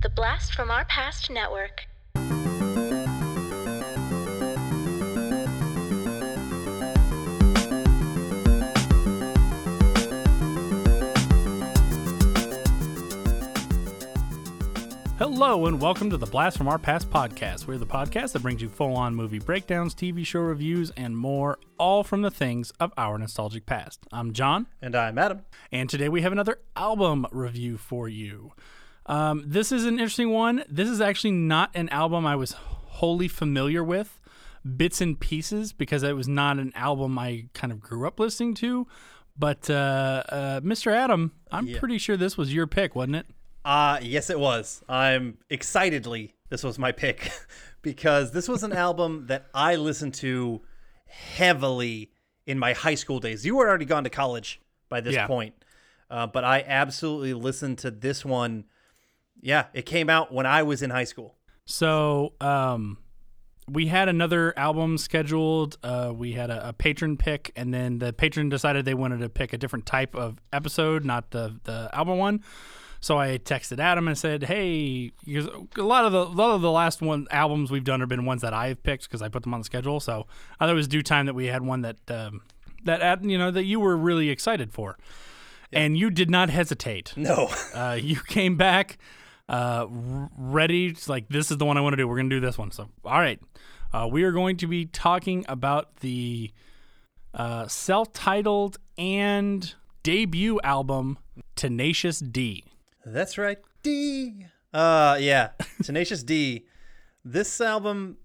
The Blast from Our Past Network. Hello and welcome to the Blast from Our Past podcast. We're the podcast that brings you full-on movie breakdowns, TV show reviews, and more, all from the things of our nostalgic past. I'm John. And I'm Adam. And today we have another album review for you. This is an interesting one. This is actually not an album I was wholly familiar with, bits and pieces, because it was not an album I kind of grew up listening to. But Mr. Adam, I'm pretty sure this was your pick, wasn't it? Yes, it was. This was my pick because this was an album that I listened to heavily in my high school days. You were already gone to college by this point, but I absolutely listened to this one. Yeah, it came out when I was in high school. So we had another album scheduled. We had a patron pick, and then the patron decided they wanted to pick a different type of episode, not the album one. So I texted Adam and said, "Hey, a lot of the last one albums we've done have been ones that I've picked because I put them on the schedule. So I thought it was due time that we had one that that you were really excited for, and you did not hesitate. No, you came back ready. It's like, this is the one I want to do. We're going to do this one. So all right, we are going to be talking about the self-titled and debut album Tenacious D." That's right, D. Tenacious D. This album,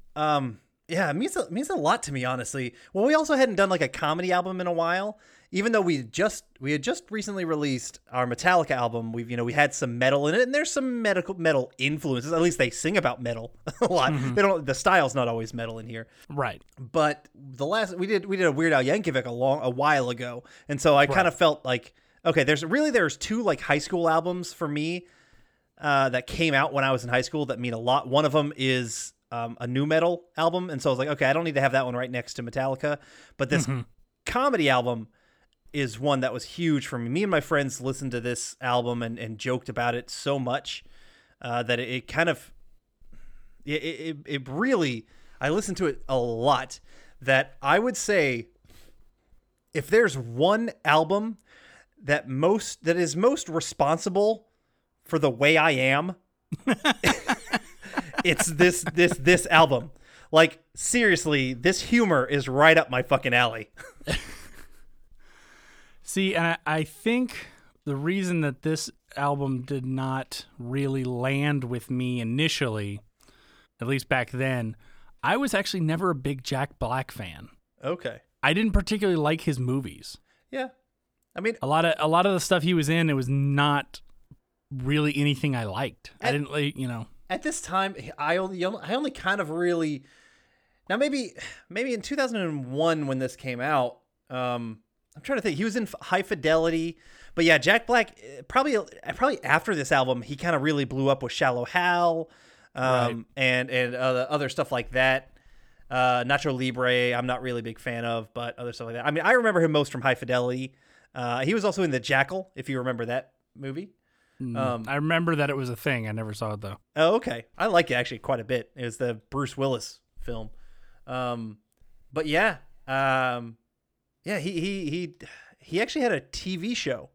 it means a lot to me, honestly. Well, we also hadn't done like a comedy album in a while, even though we had just recently released our Metallica album. We had some metal in it, and there's some metal influences. At least they sing about metal a lot. Mm-hmm. The style's not always metal in here, right? But the last we did a Weird Al Yankovic a while ago, and so I kind of felt like, okay, there's two like high school albums for me that came out when I was in high school that mean a lot. One of them is a nu metal album, and so I was like, okay, I don't need to have that one right next to Metallica. But this comedy album is one that was huge for me. Me and my friends listened to this album and joked about it so much that it really I listened to it a lot. That I would say, if there's one album that is most responsible for the way I am, it's this album. Like, seriously, this humor is right up my fucking alley. See, and I think the reason that this album did not really land with me initially, at least back then, I was actually never a big Jack Black fan. Okay. I didn't particularly like his movies. Yeah. I mean, a lot of the stuff he was in, it was not really anything I liked. I didn't like, At this time, I only kind of really, now maybe in 2001 when this came out, I'm trying to think. He was in High Fidelity, but yeah, Jack Black probably after this album, he kind of really blew up with Shallow Hal, and other stuff like that. Nacho Libre, I'm not really a big fan of, but other stuff like that. I mean, I remember him most from High Fidelity. He was also in The Jackal, if you remember that movie. I remember that it was a thing. I never saw it, though. Oh, okay. I like it, actually, quite a bit. It was the Bruce Willis film. But yeah. He actually had a TV show,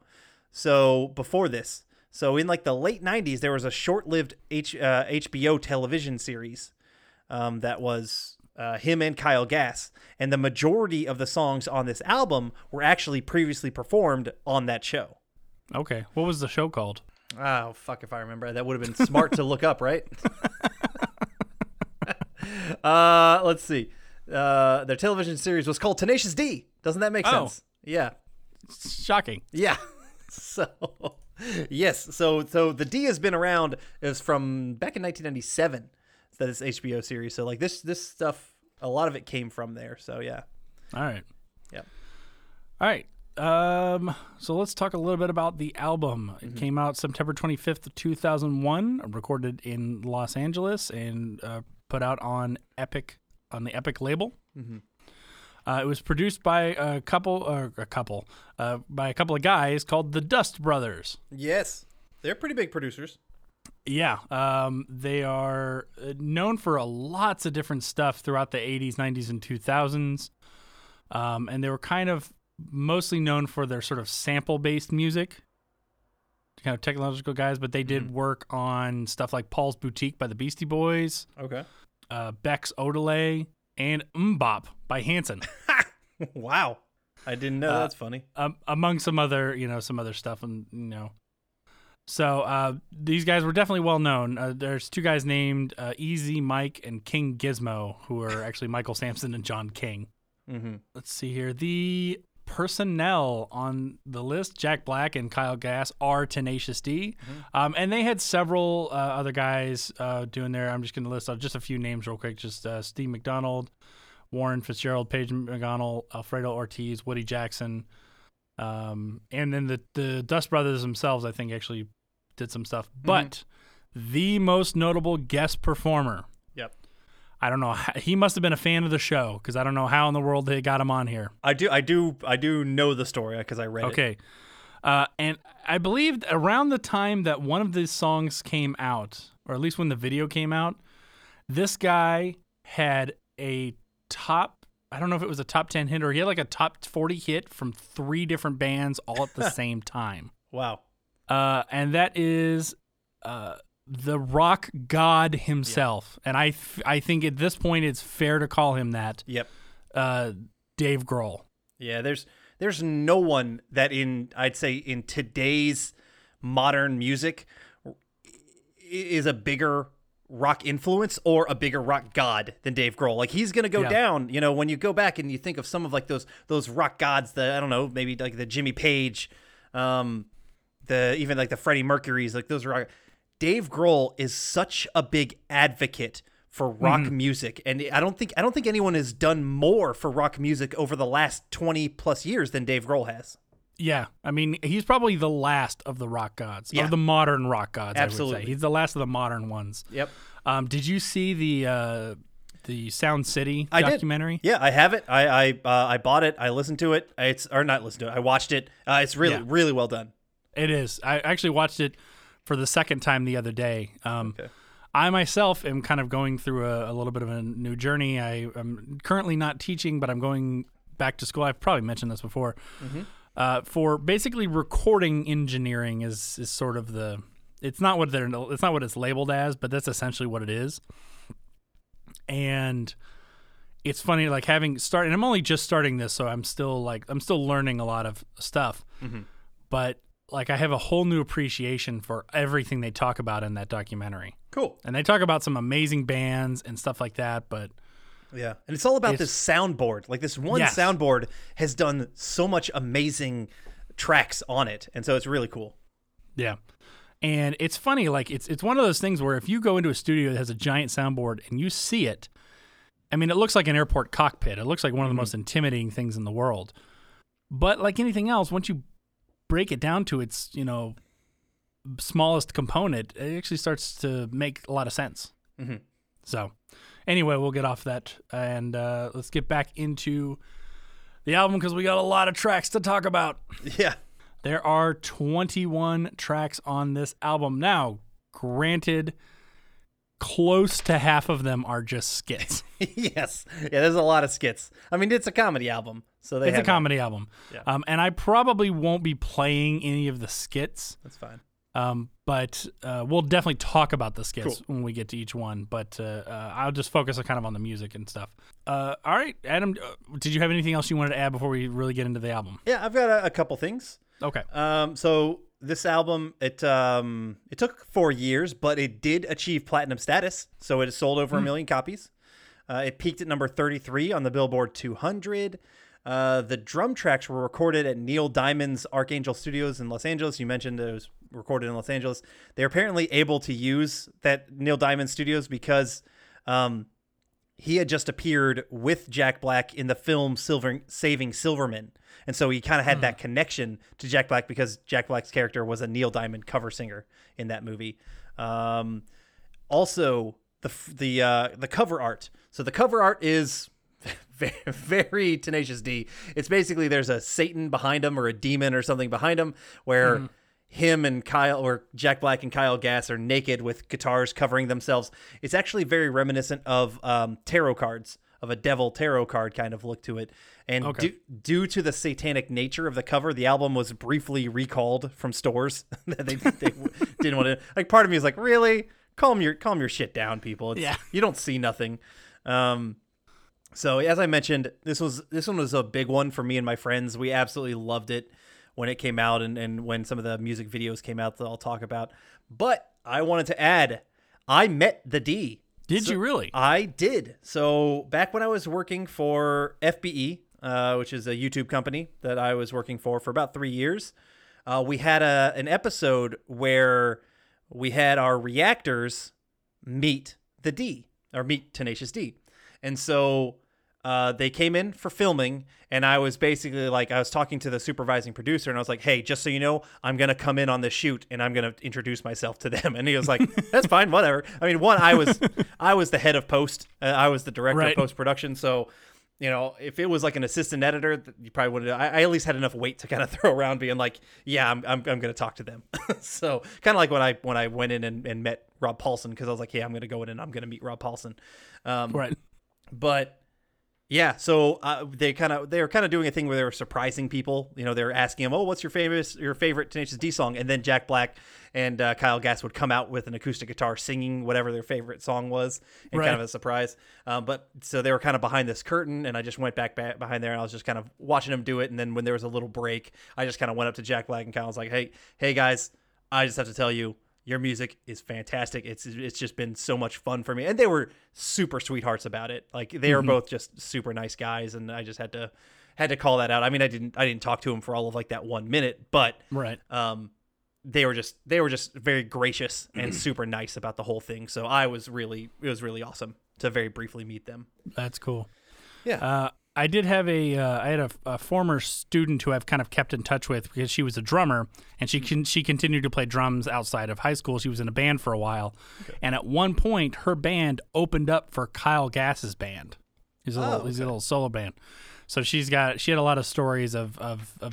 so before this. So in, like, the late 90s, there was a short-lived HBO television series that was... him and Kyle Gass, and the majority of the songs on this album were actually previously performed on that show. Okay, what was the show called? Oh fuck, if I remember, that would have been smart to look up, right? Let's see. Their television series was called Tenacious D. Doesn't that make sense? Yeah. Shocking. Yeah. So yes, so the D has been around is from back in 1997. That is HBO series. So like this stuff, a lot of it came from there. So yeah. All right. Yep. All right. So let's talk a little bit about the album. It came out September 25th, 2001, recorded in Los Angeles and put out on Epic, on the Epic label. Mm-hmm. It was produced by a couple of guys called the Dust Brothers. Yes. They're pretty big producers. Yeah, they are known for lots of different stuff throughout the 80s, 90s, and 2000s. And they were kind of mostly known for their sort of sample-based music, kind of technological guys, but they did work on stuff like Paul's Boutique by the Beastie Boys. Okay. Beck's Odelay and MMMBop by Hanson. Wow. I didn't know. That's funny. Among some other, some other stuff, and So these guys were definitely well known. There's two guys named Easy Mike and King Gizmo, who are actually Michael Sampson and John King. Mm-hmm. Let's see here. The personnel on the list, Jack Black and Kyle Gass, are Tenacious D. Mm-hmm. And they had several other guys doing their. I'm just going to list out just a few names real quick. Just Steve McDonald, Warren Fitzgerald, Paige McGonnell, Alfredo Ortiz, Woody Jackson. And then the Dust Brothers themselves, I think, actually did some stuff. Mm-hmm. But the most notable guest performer. Yep. I don't know. He must have been a fan of the show, because I don't know how in the world they got him on here. I do know the story because I read it. Okay. And I believe around the time that one of these songs came out, or at least when the video came out, this guy had a I don't know if it was a top 10 hit, or he had like a top 40 hit from three different bands all at the same time. Wow. And that is the rock god himself. Yeah. And I think at this point it's fair to call him that. Yep. Dave Grohl. Yeah, there's no one that in today's modern music is a bigger rock influence or a bigger rock god than Dave Grohl. Like, he's gonna go down, when you go back and you think of some of like those rock gods that, I don't know, maybe like the Jimmy Page, even like the Freddie Mercury's, like those rock. Dave Grohl is such a big advocate for rock music, and I don't think anyone has done more for rock music over the last 20 plus years than Dave Grohl has. Yeah, I mean, he's probably the last of the rock gods, of the modern rock gods. Absolutely, I would say. He's the last of the modern ones. Yep. Did you see the Sound City documentary? Did. Yeah, I have it. I bought it. I listened to it. I watched it. It's really well done. It is. I actually watched it for the second time the other day. Okay. I myself am kind of going through a little bit of a new journey. I am currently not teaching, but I'm going back to school. I've probably mentioned this before. Mm-hmm. For basically recording engineering is sort of it's not what it's labeled as, but that's essentially what it is. And it's funny, like and I'm only just starting this, so I'm still learning a lot of stuff, but like I have a whole new appreciation for everything they talk about in that documentary. Cool. And they talk about some amazing bands and stuff like that, but yeah, and it's all about this soundboard. Like, this one soundboard has done so much amazing tracks on it, and so it's really cool. Yeah, and it's funny. Like, it's one of those things where if you go into a studio that has a giant soundboard and you see it, I mean, it looks like an airport cockpit. It looks like one of the most intimidating things in the world. But like anything else, once you break it down to its smallest component, it actually starts to make a lot of sense. Mm-hmm. So. Anyway, we'll get off that, and let's get back into the album, because we got a lot of tracks to talk about. Yeah. There are 21 tracks on this album. Now, granted, close to half of them are just skits. Yes. Yeah, there's a lot of skits. I mean, it's a comedy album. It's a comedy album. Yeah. And I probably won't be playing any of the skits. That's fine. But we'll definitely talk about the skits when we get to each one. But I'll just focus kind of on the music and stuff. All right, Adam, did you have anything else you wanted to add before we really get into the album? Yeah, I've got a couple things. Okay. So this album, it took 4 years, but it did achieve platinum status. So it sold over 1 million copies. It peaked at number 33 on the Billboard 200. The drum tracks were recorded at Neil Diamond's Archangel Studios in Los Angeles. You mentioned it was recorded in Los Angeles. They're apparently able to use that Neil Diamond Studios because he had just appeared with Jack Black in the film Saving Silverman. And so he kind of had that connection to Jack Black because Jack Black's character was a Neil Diamond cover singer in that movie. Also, the cover art. So the cover art is... very Tenacious D. It's basically there's a Satan behind him or a demon or something behind him where him and Kyle, or Jack Black and Kyle Gass, are naked with guitars covering themselves. It's actually very reminiscent of tarot cards, of a devil tarot card kind of look to it. And okay. due to the satanic nature of the cover, the album was briefly recalled from stores. they didn't want to, like, part of me is like, really? Calm your shit down, people. It's, yeah. You don't see nothing. So as I mentioned, this one was a big one for me and my friends. We absolutely loved it when it came out, and when some of the music videos came out that I'll talk about. But I wanted to add, I met the D. Did you really? I did. So back when I was working for FBE, which is a YouTube company that I was working for about 3 years, we had an episode where we had our reactors meet the D, or meet Tenacious D. And so they came in for filming, and I was basically like, I was talking to the supervising producer, and I was like, hey, just so you know, I'm going to come in on this shoot, and I'm going to introduce myself to them. And he was like, that's fine, whatever. I mean, one, I was the head of post. I was the director of post-production. So, you know, if it was like an assistant editor, you probably wouldn't. I at least had enough weight to kind of throw around being like, yeah, I'm going to talk to them. So kind of like when I went in and met Rob Paulson, because I was like, hey, I'm going to go in and I'm going to meet Rob Paulson. But... yeah, so they were kind of doing a thing where they were surprising people. You know, they were asking him, "Oh, what's your favorite Tenacious D song?" And then Jack Black and Kyle Gass would come out with an acoustic guitar singing whatever their favorite song was, and kind of a surprise. But so they were kind of behind this curtain, and I just went back behind there, and I was just kind of watching them do it. And then when there was a little break, I just kind of went up to Jack Black and Kyle was like, "Hey guys, I just have to tell you, your music is fantastic. It's just been so much fun for me." And they were super sweethearts about it. Like, they were both just super nice guys, and I just had to call that out. I mean, I didn't talk to them for all of like that 1 minute, but they were just very gracious and super nice about the whole thing. So it was really awesome to very briefly meet them. That's cool. Yeah. I did have I had a former student who I've kind of kept in touch with, because she was a drummer, and she continued to play drums outside of high school. She was in a band for a while, and at one point her band opened up for Kyle Gass's band. He's a little solo band. So she had a lot of stories of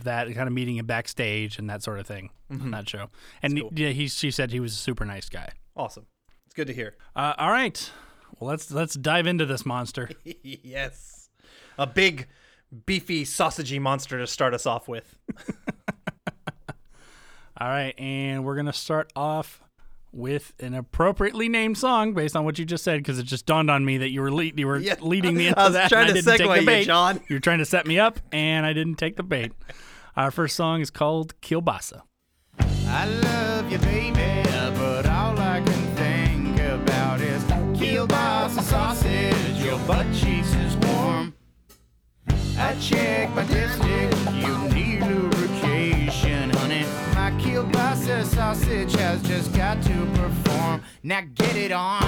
that, kind of meeting him backstage and that sort of thing on that show. And cool. she said he was a super nice guy. Awesome, it's good to hear. All right, well let's dive into this monster. Yes. A big, beefy, sausagey monster to start us off with. All right, and we're going to start off with an appropriately named song based on what you just said, because it just dawned on me that you were leading me into that. I was trying to segue you, John. You were trying to set me up, and I didn't take the bait. Our first song is called Kielbasa. I love you, baby, but all I can think about is kielbasa sausage. Your butt cheeks is warm. I check my dipstick, you need lubrication, honey. My kielbasa sausage has just got to perform. Now get it on.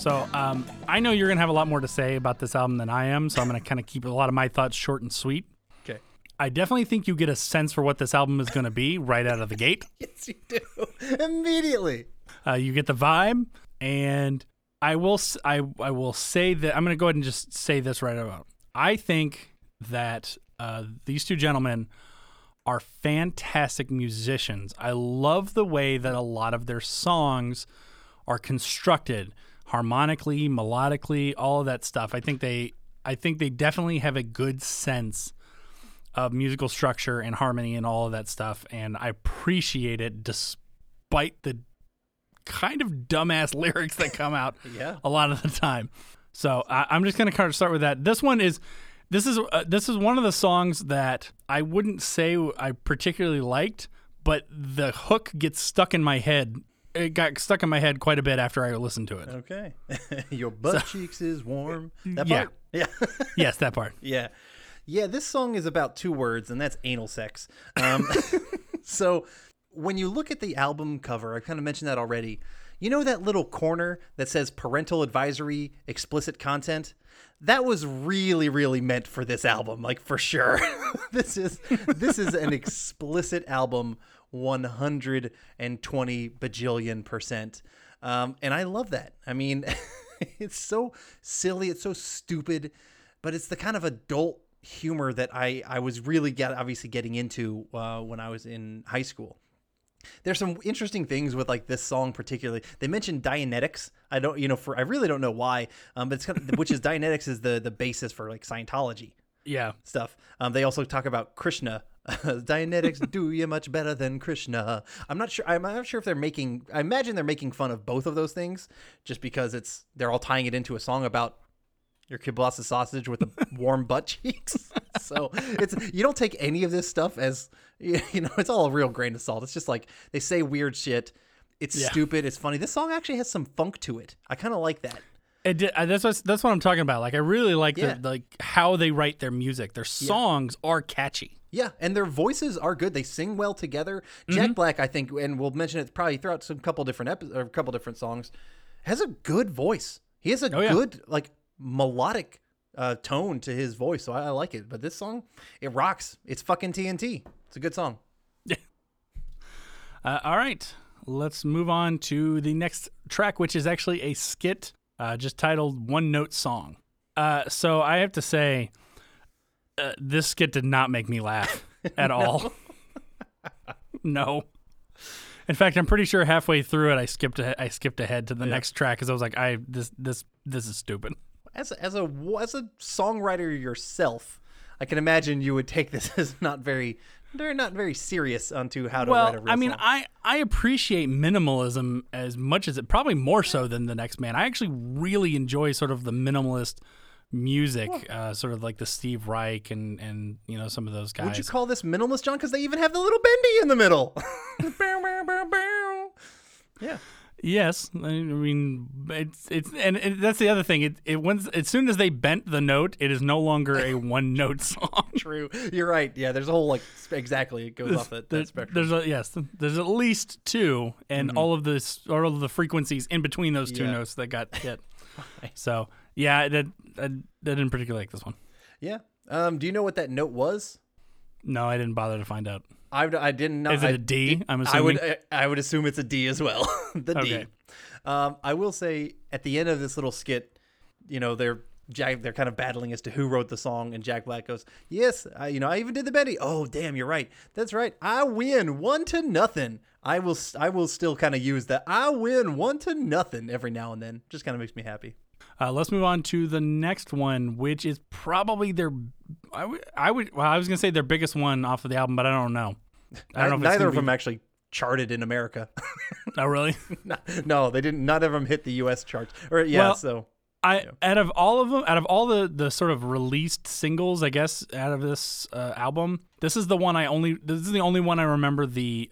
So I know you're going to have a lot more to say about this album than I am, so I'm going to kind of keep a lot of my thoughts short and sweet. Okay. I definitely think you get a sense for what this album is going to be right out of the gate. Yes, you do. Immediately. You get the vibe, and... I will say that I'm going to go ahead and just say this right about. I think that these two gentlemen are fantastic musicians. I love the way that a lot of their songs are constructed harmonically, melodically, all of that stuff. I think they definitely have a good sense of musical structure and harmony and all of that stuff, and I appreciate it despite the kind of dumbass lyrics that come out a lot of the time. So I'm just going to kind of start with that. This is one of the songs that I wouldn't say I particularly liked, but the hook gets stuck in my head. It got stuck in my head quite a bit after I listened to it. Okay. Your butt cheeks is warm. That part? Yeah. Yes, that part. Yeah. Yeah, this song is about two words, and that's anal sex. So... when you look at the album cover, I kind of mentioned that already, you know that little corner that says parental advisory, explicit content? That was really, really meant for this album, like for sure. This is an explicit album, 120 bajillion %. And I love that. I mean, it's so silly, it's so stupid, but it's the kind of adult humor that I was really obviously getting into when I was in high school. There's some interesting things with like this song particularly. They mentioned Dianetics. I really don't know why, but it's kind of, which is Dianetics is the basis for like Scientology. Yeah, stuff. They also talk about Krishna. Dianetics do you much better than Krishna. I'm not sure if they're making. I imagine they're making fun of both of those things, just because they're all tying it into a song about your kielbasa sausage with the warm butt cheeks. So you don't take any of this stuff as, it's all a real grain of salt. It's just like they say weird shit. It's stupid. It's funny. This song actually has some funk to it. I kind of like that. That's what I'm talking about. Like I really like how they write their music. Their songs are catchy. Yeah, and their voices are good. They sing well together. Mm-hmm. Jack Black, I think, and we'll mention it probably throughout a couple different songs, has a good voice. He has a good like melodic tone to his voice, so I like it. But this song, it rocks. It's fucking TNT. It's a good song. Yeah. All right, let's move on to the next track, which is actually a skit. Just titled One Note Song. So I have to say, this skit did not make me laugh at all. No. In fact, I'm pretty sure halfway through it, I skipped ahead to the next track because I was like, this is stupid. As a songwriter yourself, I can imagine you would take this as not very serious onto how to write a real song. I appreciate minimalism as much as probably more so than the next man. I actually really enjoy sort of the minimalist music, sort of like the Steve Reich and some of those guys. Would you call this minimalist, John? Because they even have the little bendy in the middle. Yeah. Yes, I mean it's and that's the other thing. As soon as they bent the note, it is no longer a one note song. True, you're right. Yeah, there's a whole it goes off that spectrum. There's at least two, and all of the frequencies in between those two notes that got hit. So yeah, I didn't particularly like this one. Yeah. Do you know what that note was? No, I didn't bother to find out. I didn't know. Is it a D? I'm assuming. I would assume it's a D as well. D. I will say at the end of this little skit, they're kind of battling as to who wrote the song, and Jack Black goes, "Yes, I even did the Bendy." Oh, damn, you're right. That's right. I win 1-0. I will still kind of use that. I win 1-0 every now and then. Just kind of makes me happy. Let's move on to the next one, which is probably I was gonna say their biggest one off of the album, but I don't know. Neither of them actually charted in America. Oh, really? No, they didn't. None of them hit the U.S. charts. Out of all the sort of released singles, I guess, out of this album, this is the only one I remember the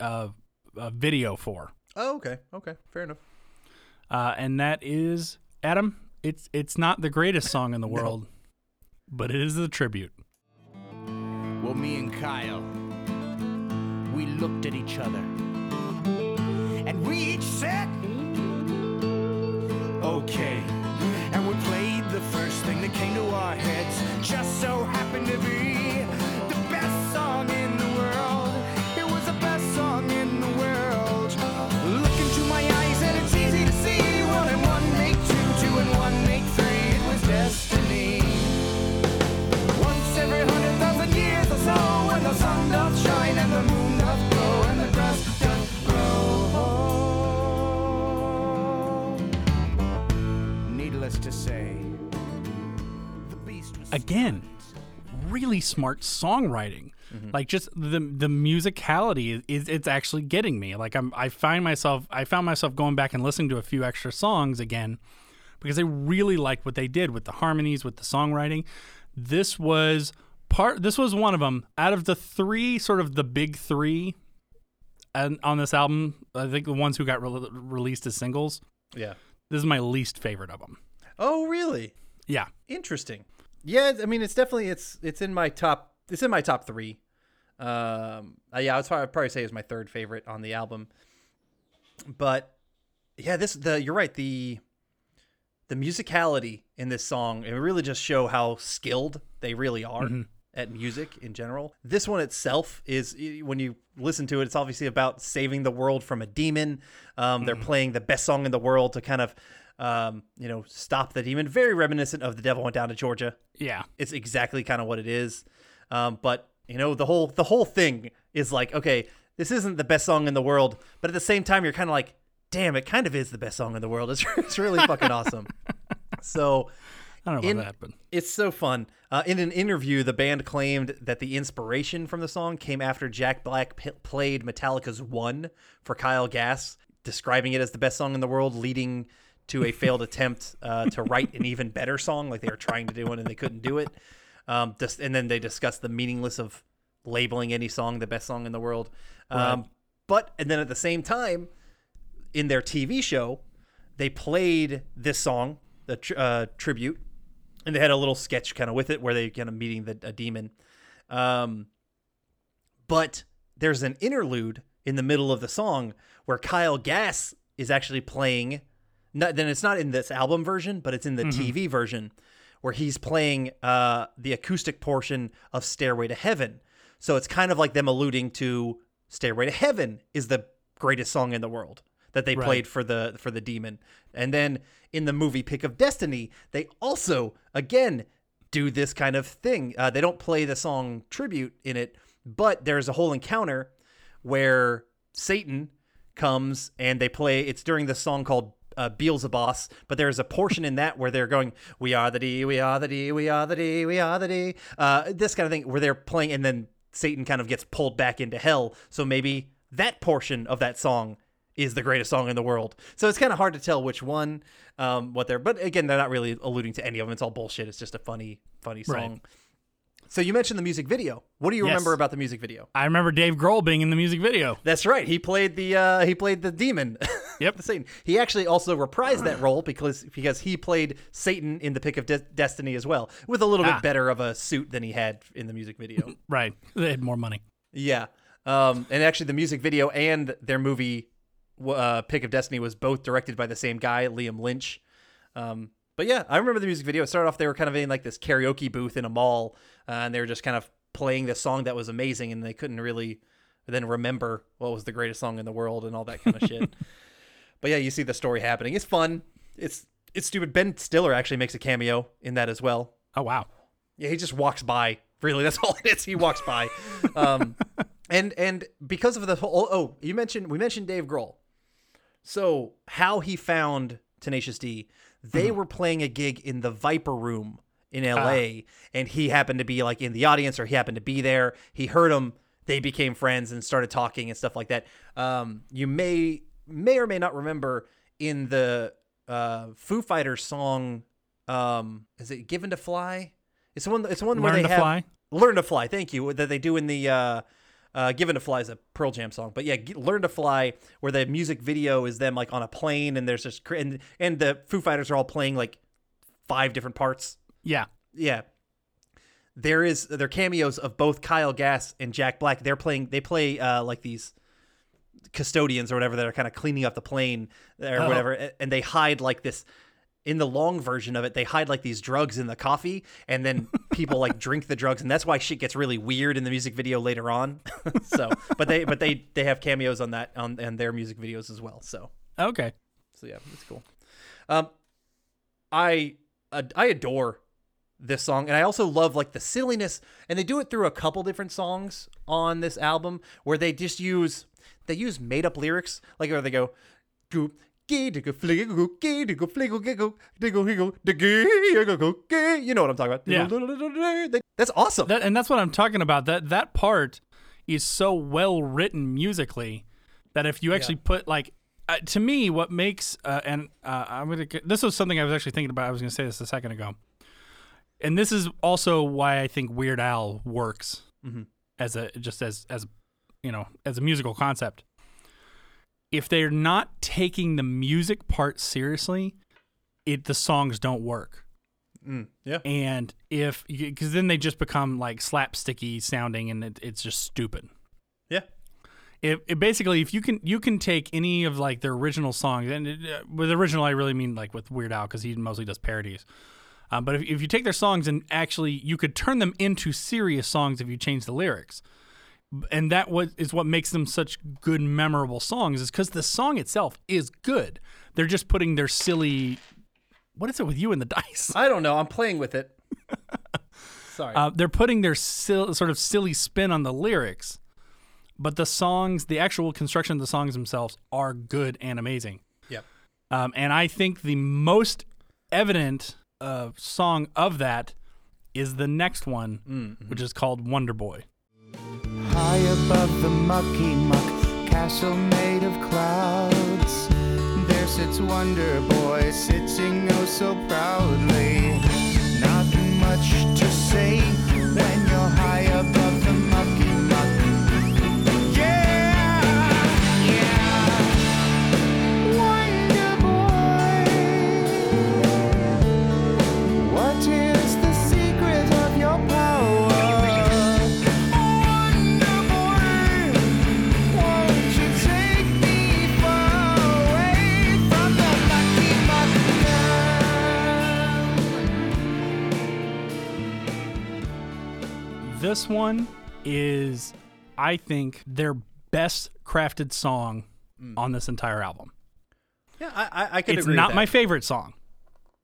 video for. Oh, okay, fair enough. And that is Adam. It's not the greatest song in the world, but it is a tribute. Well, me and Kyle, we looked at each other, and we each said, okay, and we played the first thing that came to our heads, just so happened to be the best song in the world. It was the best song in the world. Look into my eyes and it's easy to see, 1 and 1 make 2, 2 and 1 make 3, it was destiny. The sun doth shine and the moon doth glow and the grass doth grow. Needless to say, the beast was again, really smart songwriting. Mm-hmm. Like just the musicality is it's actually getting me. Like I found myself going back and listening to a few extra songs again because I really liked what they did with the harmonies, with the songwriting. This was one of them. Out of the three, sort of the big three on this album, I think the ones who got released as singles. Yeah. This is my least favorite of them. Oh, really? Yeah. Interesting. Yeah, I mean, it's definitely, it's in my top, it's in my top three. I'd probably say it's my third favorite on the album. But yeah, you're right. The musicality in this song, it really just show how skilled they really are. Mm-hmm. At music in general. This one itself is, when you listen to it, it's obviously about saving the world from a demon. They're playing the best song in the world to kind of Stop the Demon. Very reminiscent of The Devil Went Down to Georgia. Yeah. It's exactly kind of what it is. But, the whole thing is like, okay, this isn't the best song in the world. But at the same time, you're kind of like, damn, it kind of is the best song in the world. It's really fucking awesome. So I don't know about that, but it's so fun. In an interview, the band claimed that the inspiration from the song came after Jack Black played Metallica's One for Kyle Gass, describing it as the best song in the world, leading to a failed attempt to write an even better song. Like, they were trying to do one and they couldn't do it. And then they discussed the meaninglessness of labeling any song the best song in the world. Right. And then at the same time, in their TV show, they played this song, the tribute, and they had a little sketch kind of with it where they kind of meeting a demon. But there's an interlude in the middle of the song where Kyle Gass is actually playing. Then it's not in this album version, but it's in the TV version where he's playing the acoustic portion of Stairway to Heaven. So it's kind of like them alluding to Stairway to Heaven is the greatest song in the world that they played for the demon. And then in the movie Pick of Destiny, they also, again, do this kind of thing. They don't play the song tribute in it, but there's a whole encounter where Satan comes and they play. It's during the song called Beelzebos, but there's a portion in that where they're going, we are the D, we are the D, we are the D, we are the D. This kind of thing where they're playing and then Satan kind of gets pulled back into hell. So maybe that portion of that song is the greatest song in the world. So it's kind of hard to tell which one, but again, they're not really alluding to any of them. It's all bullshit. It's just a funny song. Right. So you mentioned the music video. What do you remember about the music video? I remember Dave Grohl being in the music video. That's right. He played the demon. Yep. Satan. He actually also reprised that role because he played Satan in the Pick of Destiny as well, with a little bit better of a suit than he had in the music video. Right. They had more money. Yeah. And actually the music video and their movie, Pick of Destiny, was both directed by the same guy, Liam Lynch. But yeah, I remember the music video. It started off, they were kind of in like this karaoke booth in a mall, and they were just kind of playing this song that was amazing, and they couldn't really then remember what was the greatest song in the world and all that kind of shit. But yeah, you see the story happening. It's fun. It's stupid. Ben Stiller actually makes a cameo in that as well. Oh, wow. Yeah, he just walks by. Really, that's all it is. He walks by. And because of the whole... Oh, we mentioned Dave Grohl. So how he found Tenacious D, they were playing a gig in the Viper Room in LA, and he happened to be like in the audience, or he happened to be there. He heard them. They became friends and started talking and stuff like that. You may or may not remember in the Foo Fighters song, is it Given to Fly? It's one where they have Fly. Learn to Fly. Thank you. That they do in the Given to Fly is a Pearl Jam song, but yeah, Learn to Fly, where the music video is them like on a plane, and there's just and the Foo Fighters are all playing like 5 different parts. Yeah, yeah. There are cameos of both Kyle Gass and Jack Black. They play like these custodians or whatever that are kind of cleaning up the plane or whatever, and they hide like this. In the long version of it, they hide like these drugs in the coffee, and then people like drink the drugs, and that's why shit gets really weird in the music video later on. So, but they have cameos on that and their music videos as well. So okay, so yeah, it's cool. I adore this song, and I also love like the silliness, and they do it through a couple different songs on this album where they just use made up lyrics, like where they go, goop. You know what I'm talking about. Yeah. That's awesome. And that's what I'm talking about. That part is so well written musically that if you actually put like, to me, what makes, this was something I was actually thinking about. I was going to say this a second ago. And this is also why I think Weird Al works as a musical concept. If they're not taking the music part seriously, the songs don't work. Yeah. And because then they just become like slapsticky sounding, and it's just stupid. Yeah. It basically, if you can take any of like their original songs, and with original I really mean like with Weird Al, because he mostly does parodies. But if you take their songs and actually you could turn them into serious songs if you change the lyrics. And that is what makes them such good, memorable songs, is because the song itself is good. They're just putting their silly, what is it with you and the dice? I don't know. I'm playing with it. Sorry. They're putting their sort of silly spin on the lyrics, but the songs, the actual construction of the songs themselves are good and amazing. Yep. And I think the most evident song of that is the next one, which is called Wonder Boy. High above the mucky muck, castle made of clouds, there sits Wonder Boy, sitting oh so proudly. Not much to say when you're high above the mucky muck. Yeah, yeah, Wonder Boy, what is the secret of your power? This one is, I think, their best crafted song on this entire album. Yeah, I could agree with that. It's not my favorite song.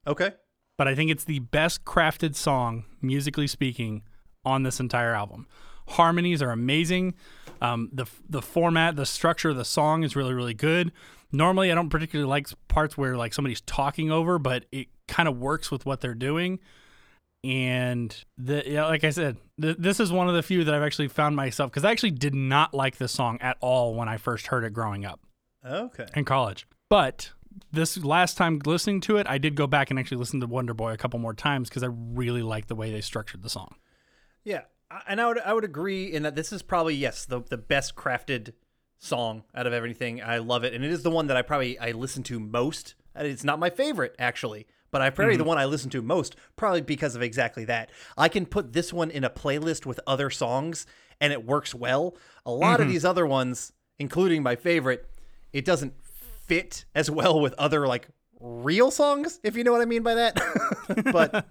Okay. But I think it's the best crafted song, musically speaking, on this entire album. Harmonies are amazing. The format, the structure of the song is really, really good. Normally, I don't particularly like parts where like somebody's talking over, but it kind of works with what they're doing. And like I said, this is one of the few that I've actually found myself, because I actually did not like this song at all when I first heard it growing up. Okay. In college. But this last time listening to it, I did go back and actually listen to Wonder Boy a couple more times because I really liked the way they structured the song. Yeah. And I would agree in that this is probably, yes, the best crafted song out of everything. I love it. And it is the one that I listen to most. It's not my favorite, actually. But I probably the one I listen to most, probably because of exactly that. I can put this one in a playlist with other songs, and it works well. A lot of these other ones, including my favorite, it doesn't fit as well with other, like, real songs, if you know what I mean by that. But,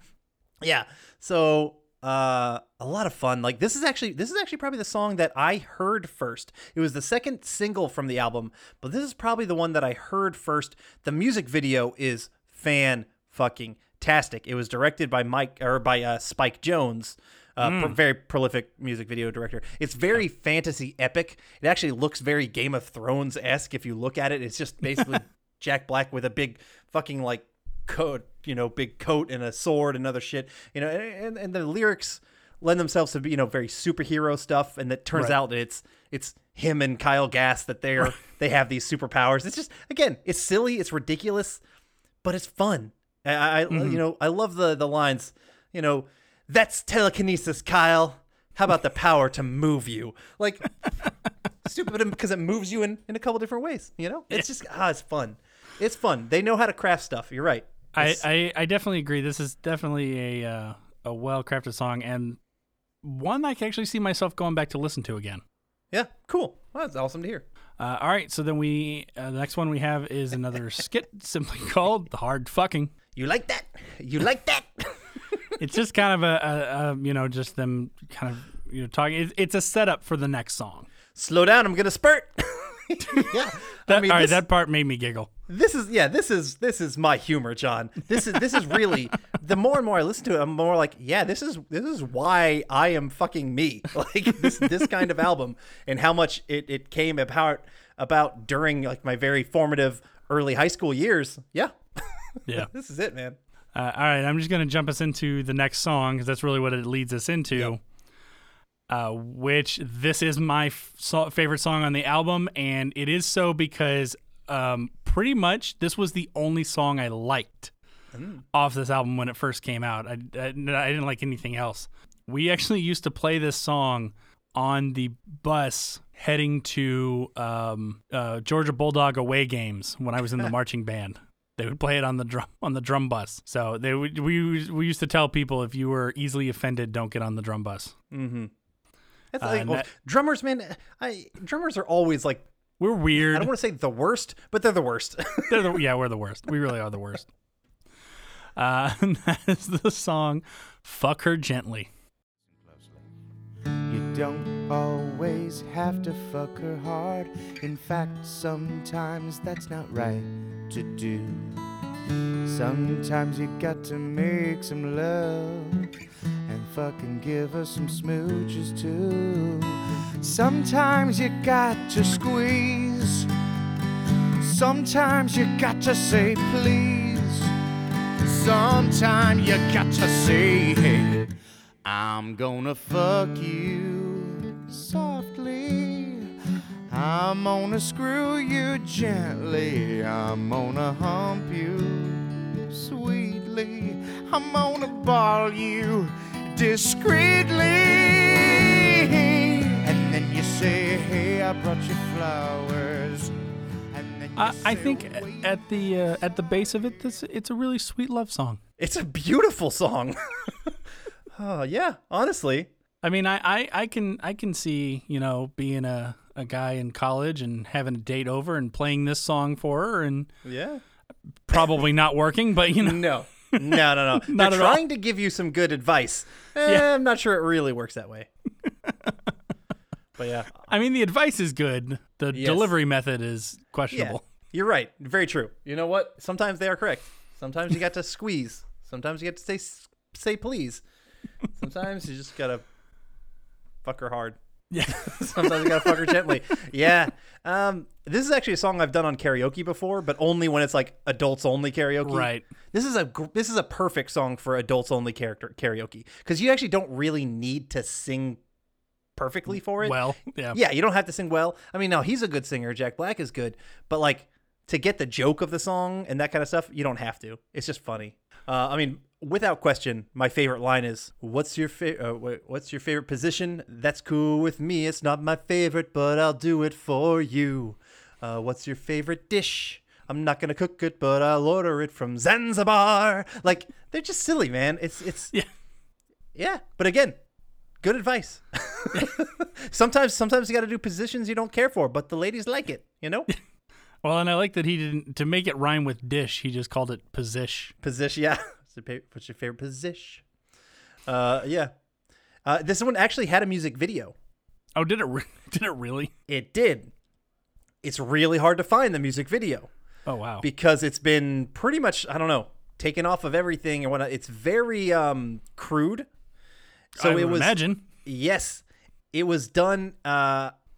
yeah. So, a lot of fun. Like, this is actually probably the song that I heard first. It was the second single from the album, but this is probably the one that I heard first. The music video is fan-fucking-tastic. It was directed by Spike Jones, very prolific music video director. It's very fantasy epic. It actually looks very Game of Thrones-esque if you look at it. It's just basically Jack Black with a big fucking like coat, you know, big coat and a sword and other shit, you know, and the lyrics lend themselves to, you know, very superhero stuff. And that turns out that it's him and Kyle Gass that they have these superpowers. It's just, again, it's silly. It's ridiculous. But it's fun. I you know, I love the lines, you know, that's telekinesis, Kyle. How about the power to move you? Like, stupid because it moves you in a couple different ways, you know? It's just, it's fun. It's fun. They know how to craft stuff. You're right. I definitely agree. This is definitely a well-crafted song and one I can actually see myself going back to listen to again. Yeah, cool. Well, that's awesome to hear. All right, so then the next one we have is another skit simply called The Hard Fucking. You like that? You like that? It's just kind of a you know, just them kind of, you know, talking. It's a setup for the next song. Slow down, I'm going to spurt. Yeah. That part made me giggle. This is my humor, John. This is really, the more and more I listen to it, I'm more like, yeah, this is why I am fucking me. Like this kind of album and how much it came about during like my very formative early high school years. Yeah. Yeah. This is it, man. All right, I'm just going to jump us into the next song because that's really what it leads us into. Yep. Which this is my favorite song on the album, and it is so because pretty much this was the only song I liked off this album when it first came out. I didn't like anything else. We actually used to play this song on the bus heading to Georgia Bulldog away games when I was in the marching band. They would play it on the drum bus. So we used to tell people, if you were easily offended, don't get on the drum bus. Mm-hmm. That's like, drummers, man. Drummers are always like, we're weird. I don't want to say the worst, but they're the worst. We're the worst. We really are the worst. And that is the song, Fuck Her Gently. You don't always have to fuck her hard. In fact, sometimes that's not right to do. Sometimes you got to make some love and fucking give her some smooches too. Sometimes you got to squeeze. Sometimes you got to say please. Sometimes you got to say hey, I'm gonna fuck you softly. I'm gonna screw you gently. I'm gonna hump you sweetly. I'm gonna ball you discreetly. And then you say, hey, I brought you flowers. And then you I think at the base of it, it's a really sweet love song. It's a beautiful song. Oh, yeah, honestly. I mean, I can see, you know, being a guy in college and having a date over and playing this song for her, and yeah, probably not working, but you know. No. Not They're trying all. To give you some good advice. Yeah. I'm not sure it really works that way. But yeah. I mean, the advice is good. The delivery method is questionable. Yeah, you're right. Very true. You know what? Sometimes they are correct. Sometimes you got to squeeze. Sometimes you got to say please. Sometimes you just gotta fuck her hard. Yeah. Sometimes you gotta fuck her gently. Yeah. This is actually a song I've done on karaoke before, but only when it's like adults only karaoke. Right. This is a perfect song for adults only karaoke because you actually don't really need to sing perfectly for it. Well, yeah. Yeah, you don't have to sing well. I mean, now he's a good singer. Jack Black is good, but like to get the joke of the song and that kind of stuff, you don't have to. It's just funny. I mean, without question, my favorite line is, what's your favorite position? That's cool with me. It's not my favorite, but I'll do it for you. What's your favorite dish? I'm not going to cook it, but I'll order it from Zanzibar. Like, they're just silly, man. It's Yeah. But again, good advice. Sometimes you got to do positions you don't care for, but the ladies like it, you know? Well, and I like that he didn't, to make it rhyme with dish, he just called it posish. Posish, yeah. What's your favorite position? Yeah. This one actually had a music video. Oh, did it really? It did. It's really hard to find the music video. Oh, wow. Because it's been pretty much, I don't know, taken off of everything and whatnot. It's very crude. So I would imagine. Yes. It was done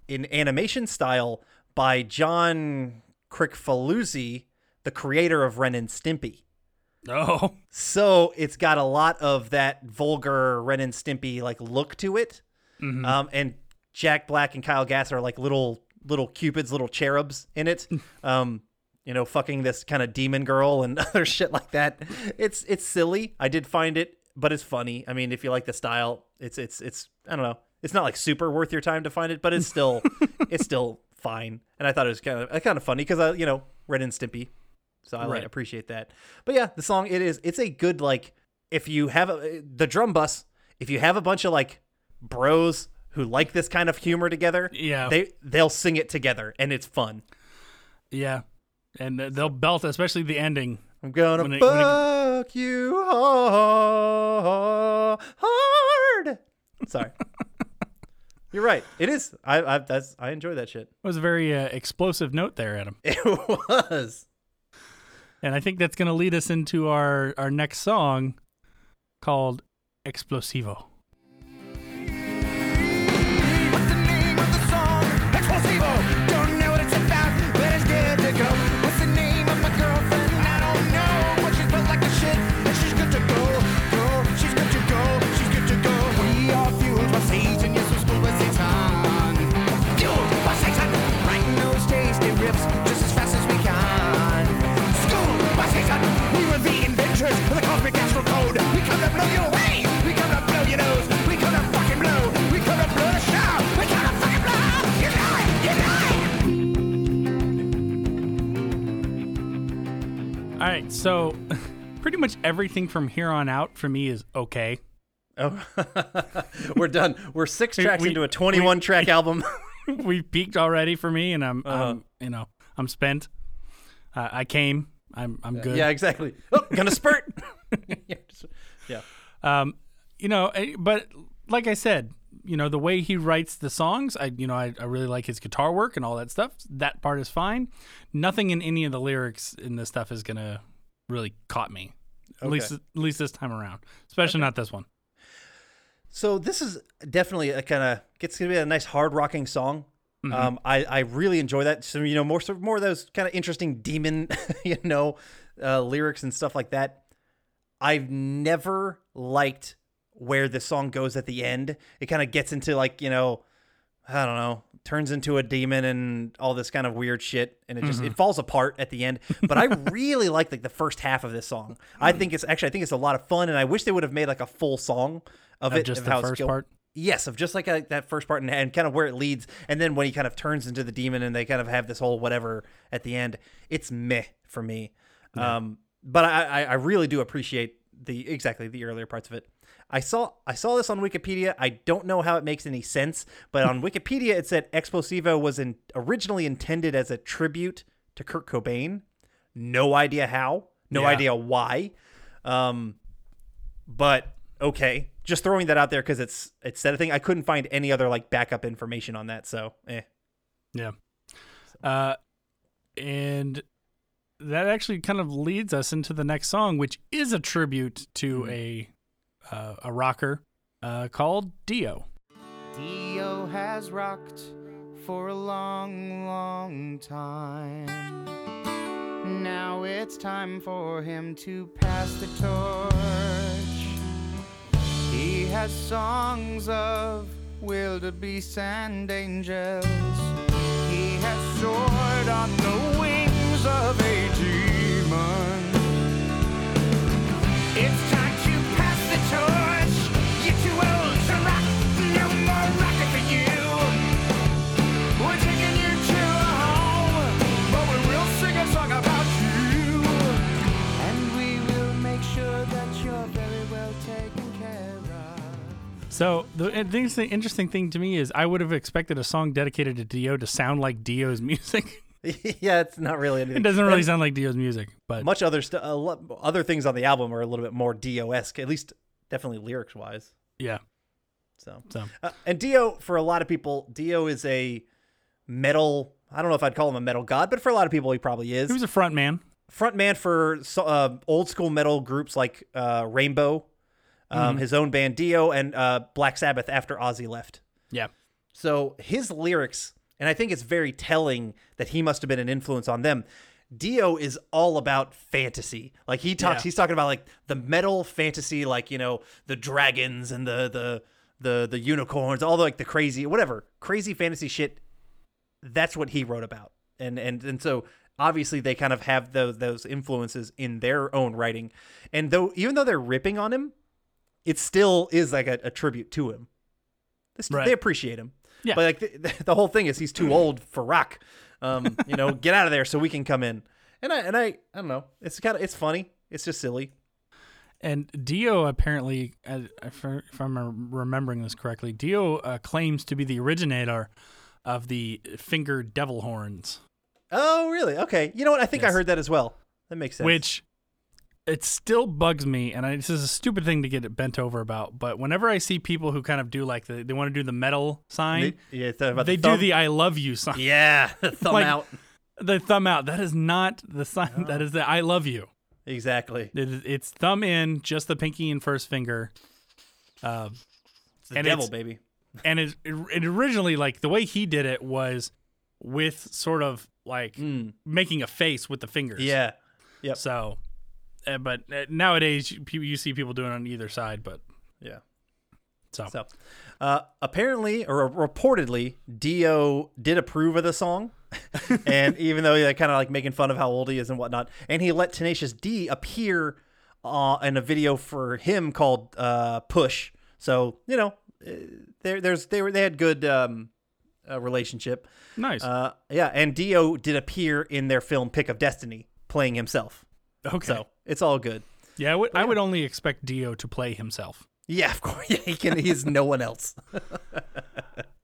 in animation style by John Kricfalusi, the creator of Ren and Stimpy. Oh. So it's got a lot of that vulgar Ren and Stimpy like look to it. Mm-hmm. And Jack Black and Kyle Gass are like little cupids, little cherubs in it. You know, fucking this kind of demon girl and other shit like that. It's silly. I did find it, but it's funny. I mean, if you like the style, it's I don't know. It's not like super worth your time to find it, but it's still it's still fine. And I thought it was kind of funny because I, you know, Ren and Stimpy. So I like appreciate that. But yeah, the song, it's a good, like, if you have the drum bus, if you have a bunch of like bros who like this kind of humor together, yeah, they'll sing it together and it's fun. Yeah. And they'll belt, especially the ending. I'm gonna fuck you hard. Sorry. You're right. It is. I enjoy that shit. It was a very explosive note there, Adam. It was. And I think that's going to lead us into our next song called Explosivo. What's the name of the song? Explosivo. Don't know what it's about, but it's good to go. What's the name of my girlfriend? I don't know. But she's built like a shit, and she's good to go. She's good to go. She's good to go. We are fueled by Satan, and yes, we're schooled by Satan. Fueled by Satan. Right in those days, they rips just as fast as we can. We were the inventors of the cosmic astral code. We come to blow you away. We come to blow your nose. We come to fucking blow. We come to blow the show. We come to fucking blow. You know it. You know it. All right. So pretty much everything from here on out for me is okay. Oh, we're done. We're 6 tracks into a 21 track album. We've peaked already for me, and I'm you know, I'm spent. I came. I'm good. Yeah, exactly. Oh, gonna spurt. Yeah. You know, but like I said, you know, the way he writes the songs, I really like his guitar work and all that stuff. That part is fine. Nothing in any of the lyrics in this stuff is gonna really caught me. Okay. At least this time around, especially not this one. So this is definitely a kind of gets to be a nice hard rocking song. Mm-hmm. I really enjoy that. So, you know, more of those kind of interesting demon, lyrics and stuff like that. I've never liked where the song goes at the end. It kind of gets into like, I don't know, turns into a demon and all this kind of weird shit. And it just, it falls apart at the end. But I really like the first half of this song. I think it's a lot of fun. And I wish they would have made like a full song of it. Just the first part? Yes, of just like that first part and kind of where it leads. And then when he kind of turns into the demon and they kind of have this whole whatever at the end, it's meh for me. Yeah. But I really do appreciate the earlier parts of it. I saw this on Wikipedia. I don't know how it makes any sense, but on Wikipedia it said Explosivo was originally intended as a tribute to Kurt Cobain. No idea how. No idea why. But okay. Just throwing that out there because it said a thing. I couldn't find any other like backup information on that, so yeah. And that actually kind of leads us into the next song, which is a tribute to a rocker called Dio. Dio has rocked for a long, long time. Now it's time for him to pass the torch. He has songs of wildebeest and angels. He has soared on the wings of a demon. It's time to pass the torch. You're too old to rock. No more rocket for you. We're taking you to a home, but we will sing a song about you. And we will make sure that you're very well taken. So the interesting thing to me is I would have expected a song dedicated to Dio to sound like Dio's music. Yeah, it's not really anything. It doesn't really sound like Dio's music, but much other things on the album are a little bit more Dio-esque, at least definitely lyrics wise. Yeah. So. And Dio, for a lot of people, Dio is a metal. I don't know if I'd call him a metal god, but for a lot of people, he probably is. He was a front man for old school metal groups like Rainbow. His own band Dio and Black Sabbath after Ozzy left. Yeah. So his lyrics, and I think it's very telling that he must have been an influence on them. Dio is all about fantasy. Like he talks, he's talking about like the metal fantasy, like, the dragons and the unicorns, all the, like the crazy fantasy shit. That's what he wrote about. And so obviously they kind of have those influences in their own writing. And even though they're ripping on him, it still is like a tribute to him. They appreciate him. Yeah. But like the whole thing is he's too old for rock. Get out of there so we can come in. And I don't know. It's kind of, it's funny. It's just silly. And Dio apparently, if I'm remembering this correctly, Dio claims to be the originator of the finger devil horns. Oh, really? Okay. You know what? I think I heard that as well. That makes sense. Which... it still bugs me, and this is a stupid thing to get bent over about, but whenever I see people who kind of do like they want to do the metal sign, they do the I love you sign. Yeah, the thumb out. The thumb out. That is not the sign. No. That is the I love you. Exactly. It's thumb in, just the pinky and first finger. It's the devil, baby. And it originally, like, the way he did it was with sort of like making a face with the fingers. Yeah. Yep. So... but nowadays you see people doing it on either side, but yeah. So apparently or reportedly Dio did approve of the song. And even though he kind of like making fun of how old he is and whatnot, and he let Tenacious D appear in a video for him called Push. So, they had good relationship. Nice. And Dio did appear in their film Pick of Destiny playing himself. Okay. So it's all good. Yeah, I would only expect Dio to play himself. Yeah, of course. Yeah, he can. He's no one else.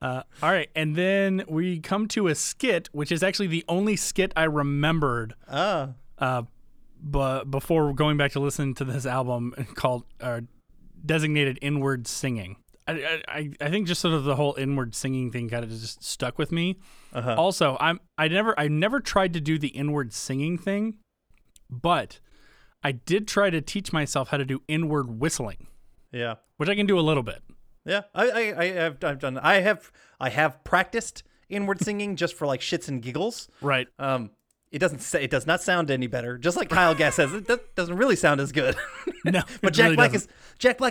All right. And then we come to a skit, which is actually the only skit I remembered. But before going back to listen to this album, called Designated Inward Singing. I think just sort of the whole inward singing thing kind of just stuck with me. Uh-huh. Also, I never tried to do the inward singing thing, but I did try to teach myself how to do inward whistling. Yeah, which I can do a little bit. Yeah, I have practiced inward singing just for like shits and giggles. Right. It does not sound any better. Just like Kyle Gass says, it doesn't really sound as good. No, but Jack Black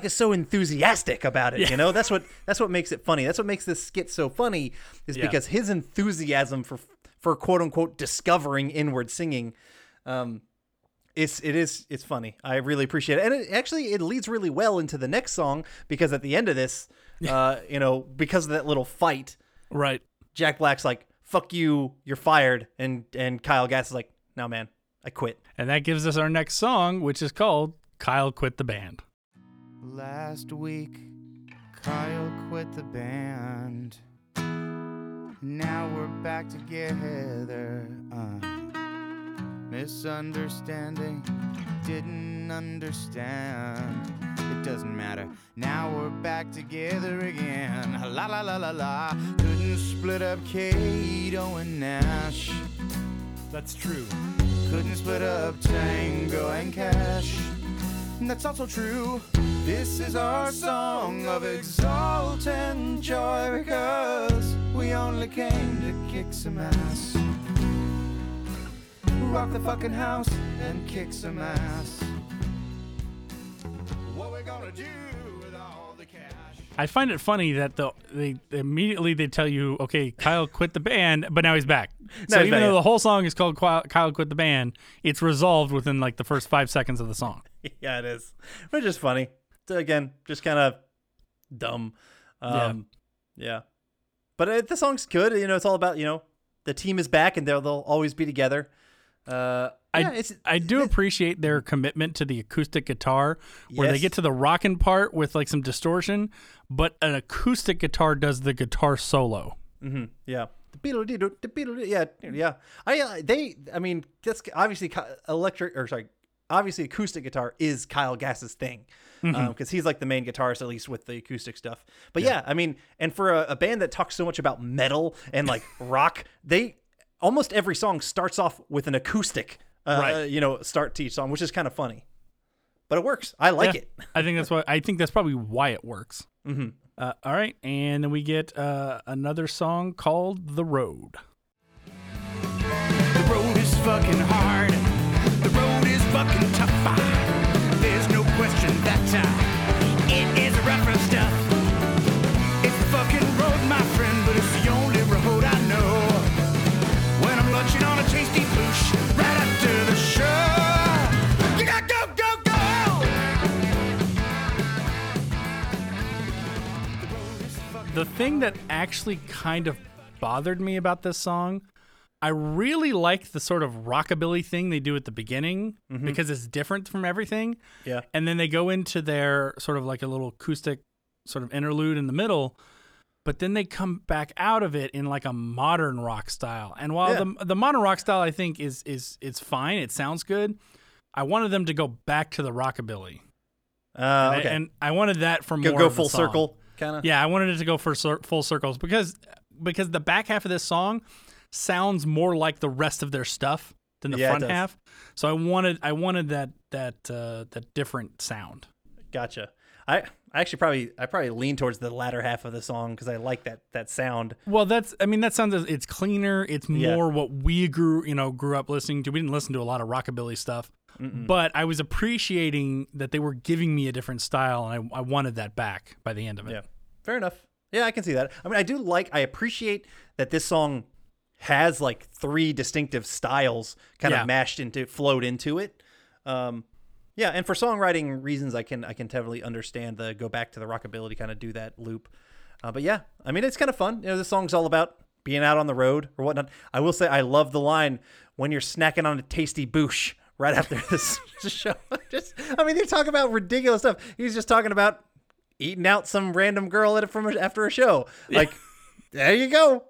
is so enthusiastic about it. Yeah. You know, that's what makes it funny. That's what makes this skit so funny is because his enthusiasm for quote unquote discovering inward singing, it's funny. I really appreciate it, and it leads really well into the next song because at the end of this, because of that little fight, right? Jack Black's like, fuck you, you're fired. And Kyle Gass is like, no, man, I quit. And that gives us our next song, which is called Kyle Quit the Band. Last week, Kyle quit the band. Now we're back together. Misunderstanding, didn't understand. It doesn't matter, now we're back together again. La la la la la, couldn't split up Cato and Nash. That's true. Couldn't split up Tango and Cash. That's also true. This is our song of exalt and joy because we only came to kick some ass. Rock the fucking house and kick some ass. What we're gonna do with all the cash. I find it funny that they immediately tell you, okay, Kyle quit the band, but now he's back. So even though the whole song is called Kyle Quit the Band, it's resolved within like the first 5 seconds of the song. Yeah, it is. Which is funny. Again, just kind of dumb. Yeah. But the song's good. You know, it's all about, you know, the team is back and they'll always be together. I do appreciate their commitment to the acoustic guitar where they get to the rockin' part with like some distortion, but an acoustic guitar does the guitar solo. Mm-hmm. Yeah. Yeah. That's obviously obviously acoustic guitar is Kyle Gass's thing. Mm-hmm. Cause he's like the main guitarist, at least with the acoustic stuff. But and for a band that talks so much about metal and like rock, almost every song starts off with an acoustic, start to each song, which is kind of funny, but it works. I like it. I think that's probably why it works. Mm-hmm. All right, and then we get another song called "The Road." The road is fucking hard. The road is fucking tough. There's no question that it is rough stuff. It's the fucking road, my friend, but it's the only road I know. On a tasty bush right after the show. You gotta go, go, go! The thing that actually kind of bothered me about this song, I really like the sort of rockabilly thing they do at the beginning because it's different from everything. Yeah. And then they go into their sort of like a little acoustic sort of interlude in the middle. But then they come back out of it in like a modern rock style. And while the modern rock style, I think, is fine. It sounds good. I wanted them to go back to the rockabilly. Okay. And I wanted that for more go full circle, kind of. Yeah, I wanted it to go for full circles because the back half of this song sounds more like the rest of their stuff than the front half. So I wanted that different sound. Gotcha. I actually probably lean towards the latter half of the song because I like that sound. Well, that sounds, it's cleaner. It's more what we grew up listening to. We didn't listen to a lot of rockabilly stuff, but I was appreciating that they were giving me a different style, and I wanted that back by the end of it. Yeah, fair enough. Yeah, I can see that. I mean, I appreciate that this song has like three distinctive styles kind of mashed into, flowed into it. Yeah, and for songwriting reasons, I can totally understand the go back to the rockabilly, kind of do that loop. But yeah, I mean, it's kind of fun. You know, this song's all about being out on the road or whatnot. I will say I love the line, when you're snacking on a tasty boosh right after this show. They're talking about ridiculous stuff. He's just talking about eating out some random girl after a show. Like, there you go.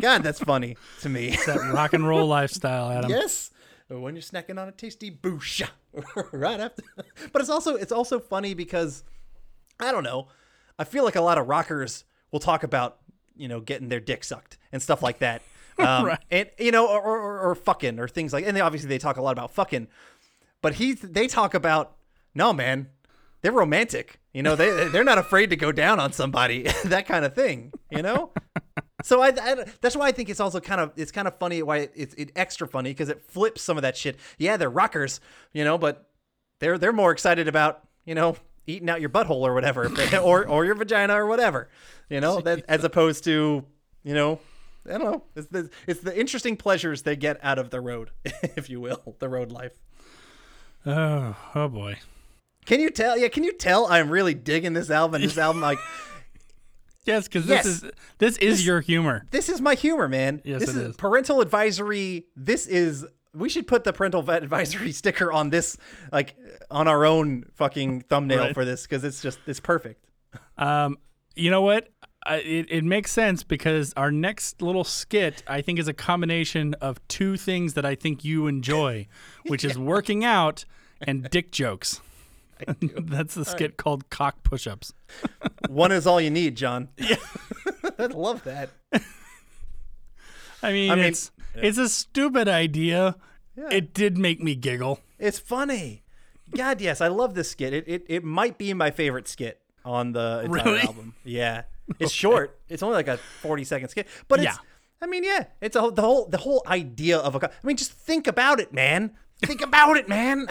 God, that's funny to me. It's that rock and roll lifestyle, Adam. Yes. When you're snacking on a tasty boosh right after. But it's also funny because, I don't know, I feel like a lot of rockers will talk about, you know, getting their dick sucked and stuff like that. Right. And, you know, or fucking or things like, and they, obviously they talk a lot about fucking, but they talk about, no, man, they're romantic. You know, they're not afraid to go down on somebody, that kind of thing, you know? So that's why I think it's also kind of funny, why it's extra funny, because it flips some of that shit. Yeah, they're rockers, you know, but they're more excited about, you know, eating out your butthole or whatever, or your vagina or whatever, you know, that, as opposed to, you know, I don't know. It's the interesting pleasures they get out of the road, if you will, the road life. Oh boy. Can you tell? Yeah, can you tell? I'm really digging this album. This album, like, yes, because this is your humor. This is my humor, man. Yes, this is parental advisory. This is. We should put the parental advisory sticker on this, like, on our own fucking thumbnail for this, because it's perfect. You know what? It makes sense, because our next little skit, I think, is a combination of two things that I think you enjoy, which is working out and dick jokes. That's the skit called Cock Push-Ups. One is all you need, John. Yeah. I love that. I mean it's a stupid idea. Yeah. It did make me giggle. It's funny. God, yes, I love this skit. It might be my favorite skit on the entire album. Yeah. It's short. It's only like a 40-second skit, but it's it's the whole idea of a. I mean, just think about it, man. Think about it, man.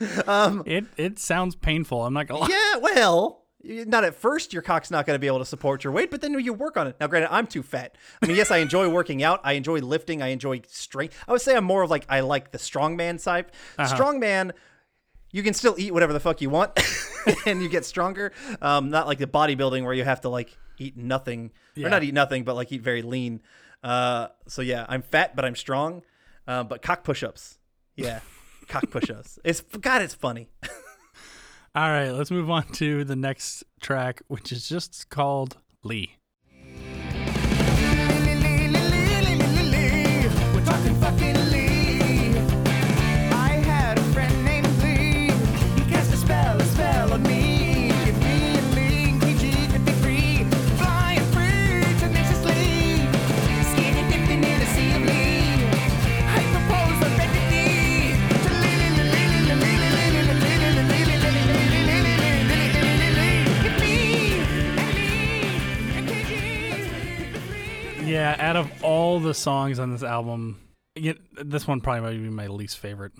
It sounds painful. I'm not gonna lie. Yeah, well, not at first. Your cock's not gonna be able to support your weight, but then you work on it. Now, granted, I'm too fat. I mean, yes, I enjoy working out. I enjoy lifting. I enjoy strength. I would say I'm more of like I like the strongman type. Uh-huh. Strongman, you can still eat whatever the fuck you want, and you get stronger. Not like the bodybuilding where you have to like eat nothing, or not eat nothing, but like eat very lean. So yeah, I'm fat, but I'm strong. But cock push-ups. Yeah, cock push-ups. It's funny. All right, let's move on to the next track, which is just called Lee. We're talking fucking Lee. I had a friend named Lee. He cast a spell on me. Give me a link, PG could be free. Flying free, tenacious Lee. Skinny dipping in the sea of Lee. I propose a bendy. Yeah, out of all the songs on this album, this one probably might be my least favorite.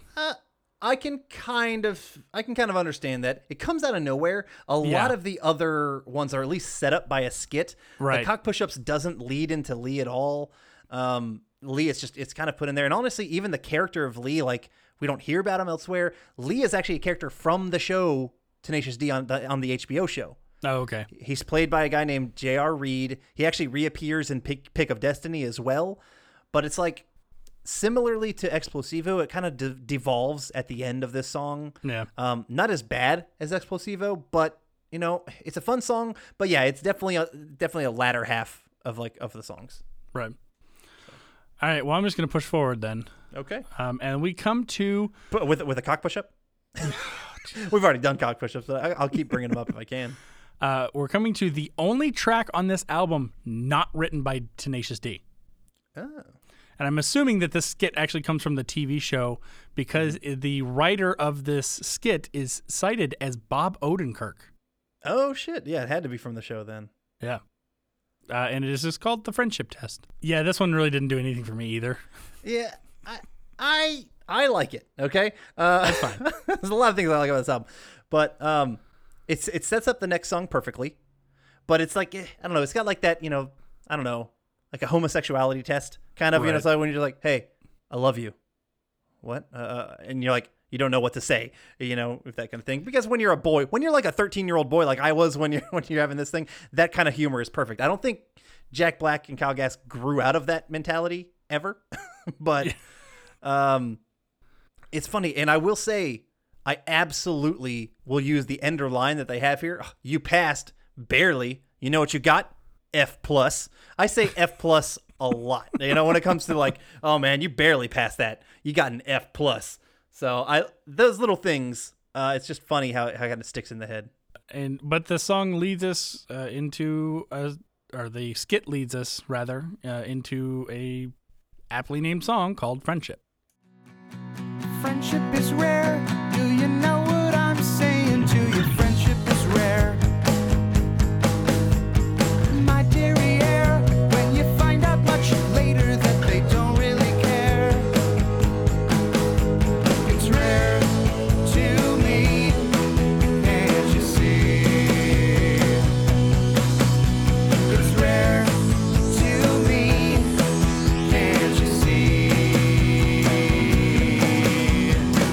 I can kind of understand that. It comes out of nowhere. A lot of the other ones are at least set up by a skit. Right. The Cock Push-Ups doesn't lead into Lee at all. Lee, it's kind of put in there. And honestly, even the character of Lee, like, we don't hear about him elsewhere. Lee is actually a character from the show Tenacious D on the HBO show. Oh, okay. He's played by a guy named J.R. Reed. He actually reappears in Pick of Destiny as well. But it's like, similarly to Explosivo, it kind of devolves at the end of this song. Yeah. Not as bad as Explosivo, but, you know, it's a fun song. But yeah, it's definitely a latter half of the songs. Right. So. All right. Well, I'm just going to push forward then. Okay. And we come to... With a cock push-up? We've already done cock push-ups, so I'll keep bringing them up if I can. We're coming to the only track on this album not written by Tenacious D. Oh. And I'm assuming that this skit actually comes from the TV show, because the writer of this skit is cited as Bob Odenkirk. Oh, shit. Yeah, it had to be from the show then. Yeah. And it is just called The Friendship Test. Yeah, this one really didn't do anything for me either. Yeah, I like it, okay? That's fine. There's a lot of things I like about this album. But... It sets up the next song perfectly, but it's like, I don't know, it's got like that, you know, I don't know, like a homosexuality test kind of, you know, so when you're like, hey, I love you. What? And you're like, you don't know what to say, you know, if that kind of thing. Because when you're a boy, when you're like a 13-year-old boy, like I was when you're having this thing, that kind of humor is perfect. I don't think Jack Black and Kyle Gass grew out of that mentality ever, but it's funny. And I will say, I absolutely will use the ender line that they have here. You passed, barely. You know what you got? F+. I say F+ a lot. You know, when it comes to like, oh man, you barely passed that. You got an F+. So those little things, it's just funny how it kind of sticks in the head. But the song leads us into a, or the skit leads us rather into a aptly named song called Friendship. Friendship is rare. Do you know what I'm saying to you? Friendship is rare. My dearie air, when you find out much later that they don't really care. It's rare to me, can't you see? It's rare to me, can't you see?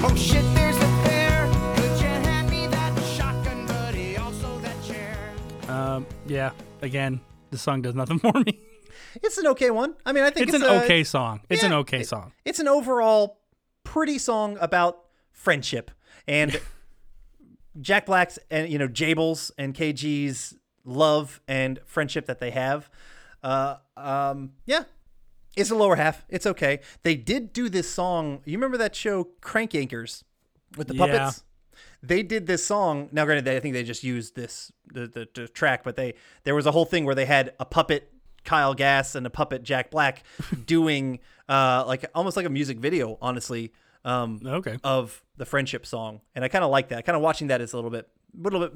Oh shit, there's a fair. Could you hand me that shotgun, buddy? Also that chair. Yeah. Again, this song does nothing for me. It's an okay one. I mean, I think it's an okay song. It's an okay song. It's an overall pretty song about friendship. And Jack Black's and, you know, Jable's and KG's love and friendship that they have. Yeah, it's a lower half. It's okay. They did do this song. You remember that show Crank Anchors with the puppets? They did this song. Now, granted, I think they just used this the track, but there was a whole thing where they had a puppet Kyle Gass and a puppet Jack Black doing like almost like a music video, honestly, of the friendship song. And I kind of like that. Kind of watching that is a little bit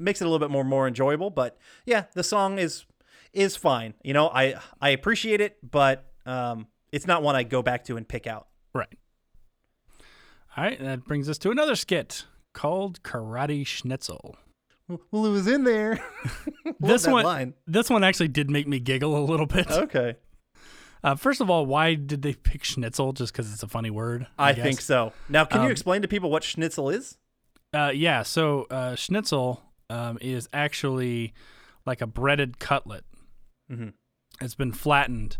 makes it a little bit more enjoyable. But yeah, the song is fine. You know, I appreciate it, but it's not one I go back to and pick out. Right. All right, that brings us to another skit called Karate Schnitzel. Well, it was in there. This one actually did make me giggle a little bit. Okay. First of all, why did they pick schnitzel? Just because it's a funny word? I think so. Now, can you explain to people what schnitzel is? Yeah. So schnitzel is actually like a breaded cutlet. Mm-hmm. It's been flattened.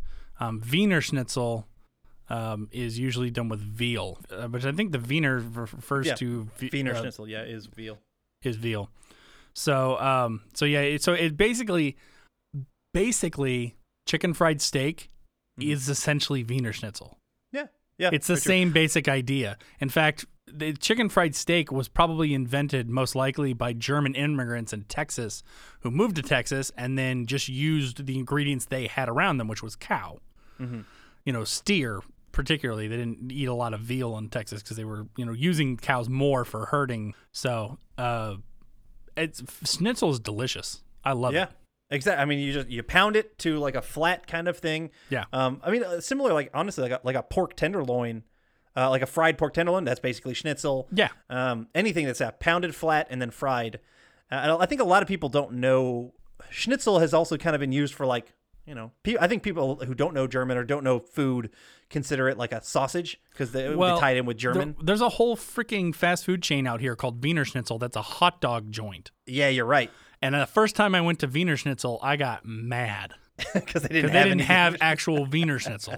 Wiener Schnitzel is usually done with veal, which I think the Wiener refers to. Wiener Schnitzel, is veal. Is veal. So it basically chicken fried steak is essentially Wiener Schnitzel. Yeah. It's the same basic idea. In fact, the chicken fried steak was probably invented most likely by German immigrants in Texas who moved to Texas and then just used the ingredients they had around them, which was cow, steer particularly. They didn't eat a lot of veal in Texas because they were, using cows more for herding. So schnitzel is delicious. I love it. Yeah, exactly. I mean, you pound it to like a flat kind of thing. Yeah. I mean, similar, like honestly, like a pork tenderloin. Like a fried pork tenderloin, that's basically schnitzel. Yeah. Anything that's pounded flat and then fried. I think a lot of people don't know. Schnitzel has also kind of been used for I think people who don't know German or don't know food consider it like a sausage because it would be tied in with German. There's a whole freaking fast food chain out here called Wiener Schnitzel that's a hot dog joint. Yeah, you're right. And the first time I went to Wiener Schnitzel, I got mad. Because they didn't have actual Wiener Schnitzel.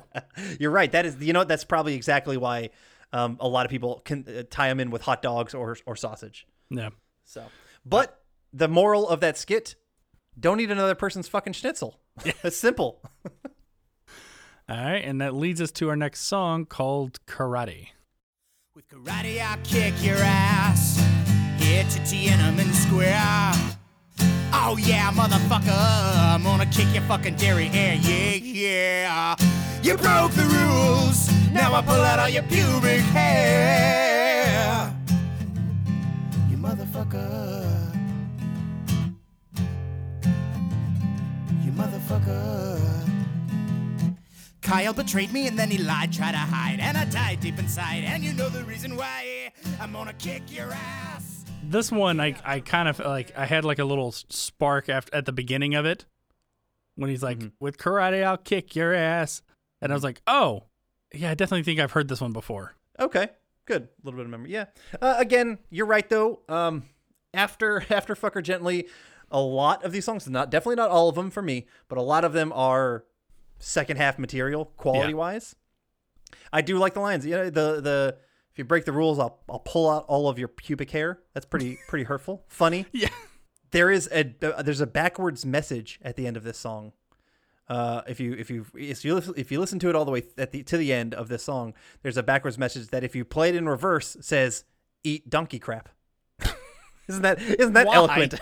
You're right. That is, that's probably exactly why a lot of people can tie them in with hot dogs or sausage. Yeah. So, but the moral of that skit: don't eat another person's fucking schnitzel. It's simple. All right, and that leads us to our next song called Karate. With karate, I'll kick your ass here to Tiananmen Square. Oh yeah, motherfucker, I'm gonna kick your fucking derriere, yeah. You broke the rules, now I pull out all your pubic hair. You motherfucker. You motherfucker. Kyle betrayed me and then he lied, tried to hide, and I died deep inside, and you know the reason why. I'm gonna kick your ass. This one, I kind of I had like a little spark at the beginning of it when he's like, with karate, I'll kick your ass. And I was like, oh, yeah, I definitely think I've heard this one before. Okay, good. A little bit of memory. Yeah. Again, you're right, though. After Fucker Gently, a lot of these songs, definitely not all of them for me, but a lot of them are second half material quality-wise. I do like the lines. The if you break the rules, I'll pull out all of your pubic hair. That's pretty hurtful. Funny. Yeah. There's a backwards message at the end of this song. If you listen to it all the way to the end of this song, there's a backwards message that if you play it in reverse says "eat donkey crap." Isn't that eloquent?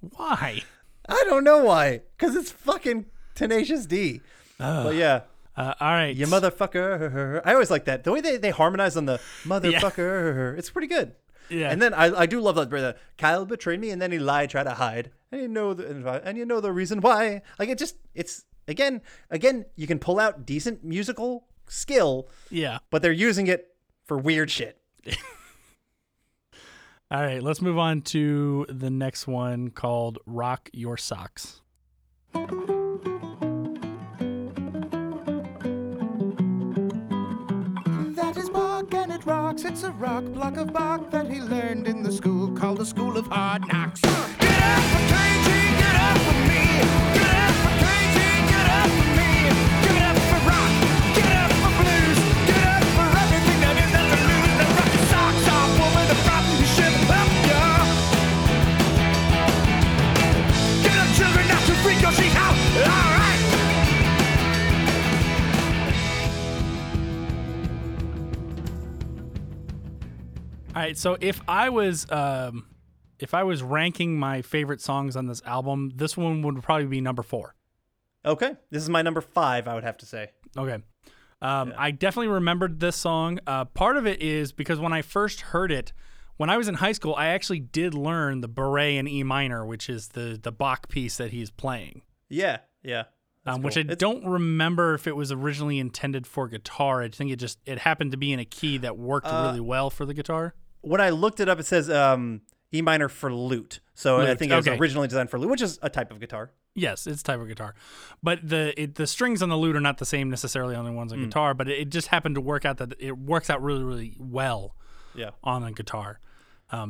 Why? I don't know why. Because it's fucking Tenacious D. But yeah. All right. You motherfucker. I always like that. The way they harmonize on the motherfucker. Yeah. It's pretty good. Yeah. And then I do love that brother. Kyle betrayed me and then he lied, tried to hide. And you know the reason why. Like it's again, you can pull out decent musical skill. Yeah. But they're using it for weird shit. All right, let's move on to the next one called Rock Your Socks. That is Bach and it rocks. It's a rock block of Bach that he learned in the school called the School of Hard Knocks. Get up for KG, get up for me. Get up for KG, get up for me. Give it up for rock. All right, so if I was ranking my favorite songs on this album, this one would probably be number 4. Okay, this is my number 5, I would have to say. Okay. Yeah. I definitely remembered this song. Part of it is because when I first heard it, when I was in high school, I actually did learn the Beret in E minor, which is the Bach piece that he's playing. Yeah, yeah. Which cool. Don't remember if it was originally intended for guitar. I think it happened to be in a key that worked really well for the guitar. When I looked it up, it says E minor for lute. So lute. I think it was originally designed for lute, which is a type of guitar. Yes, it's a type of guitar. But the strings on the lute are not the same necessarily on the ones on guitar, but it just happened to work out that it works out really, really well on a guitar.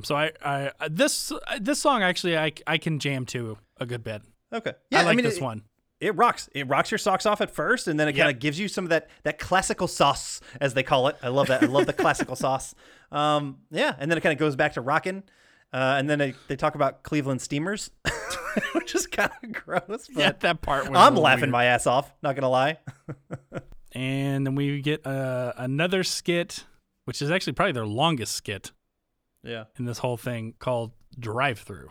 So I this song actually I can jam to a good bit. Okay. Yeah, I mean, this one. It rocks. It rocks your socks off at first, and then it kind of gives you some of that classical sauce, as they call it. I love that. I love the classical sauce. Yeah, and then it kind of goes back to rockin'. And then they talk about Cleveland steamers, which is kind of gross. But yeah, that part. I'm laughing weird. My ass off. Not gonna lie. And then we get another skit, which is actually probably their longest skit. Yeah. In this whole thing called Drive Through.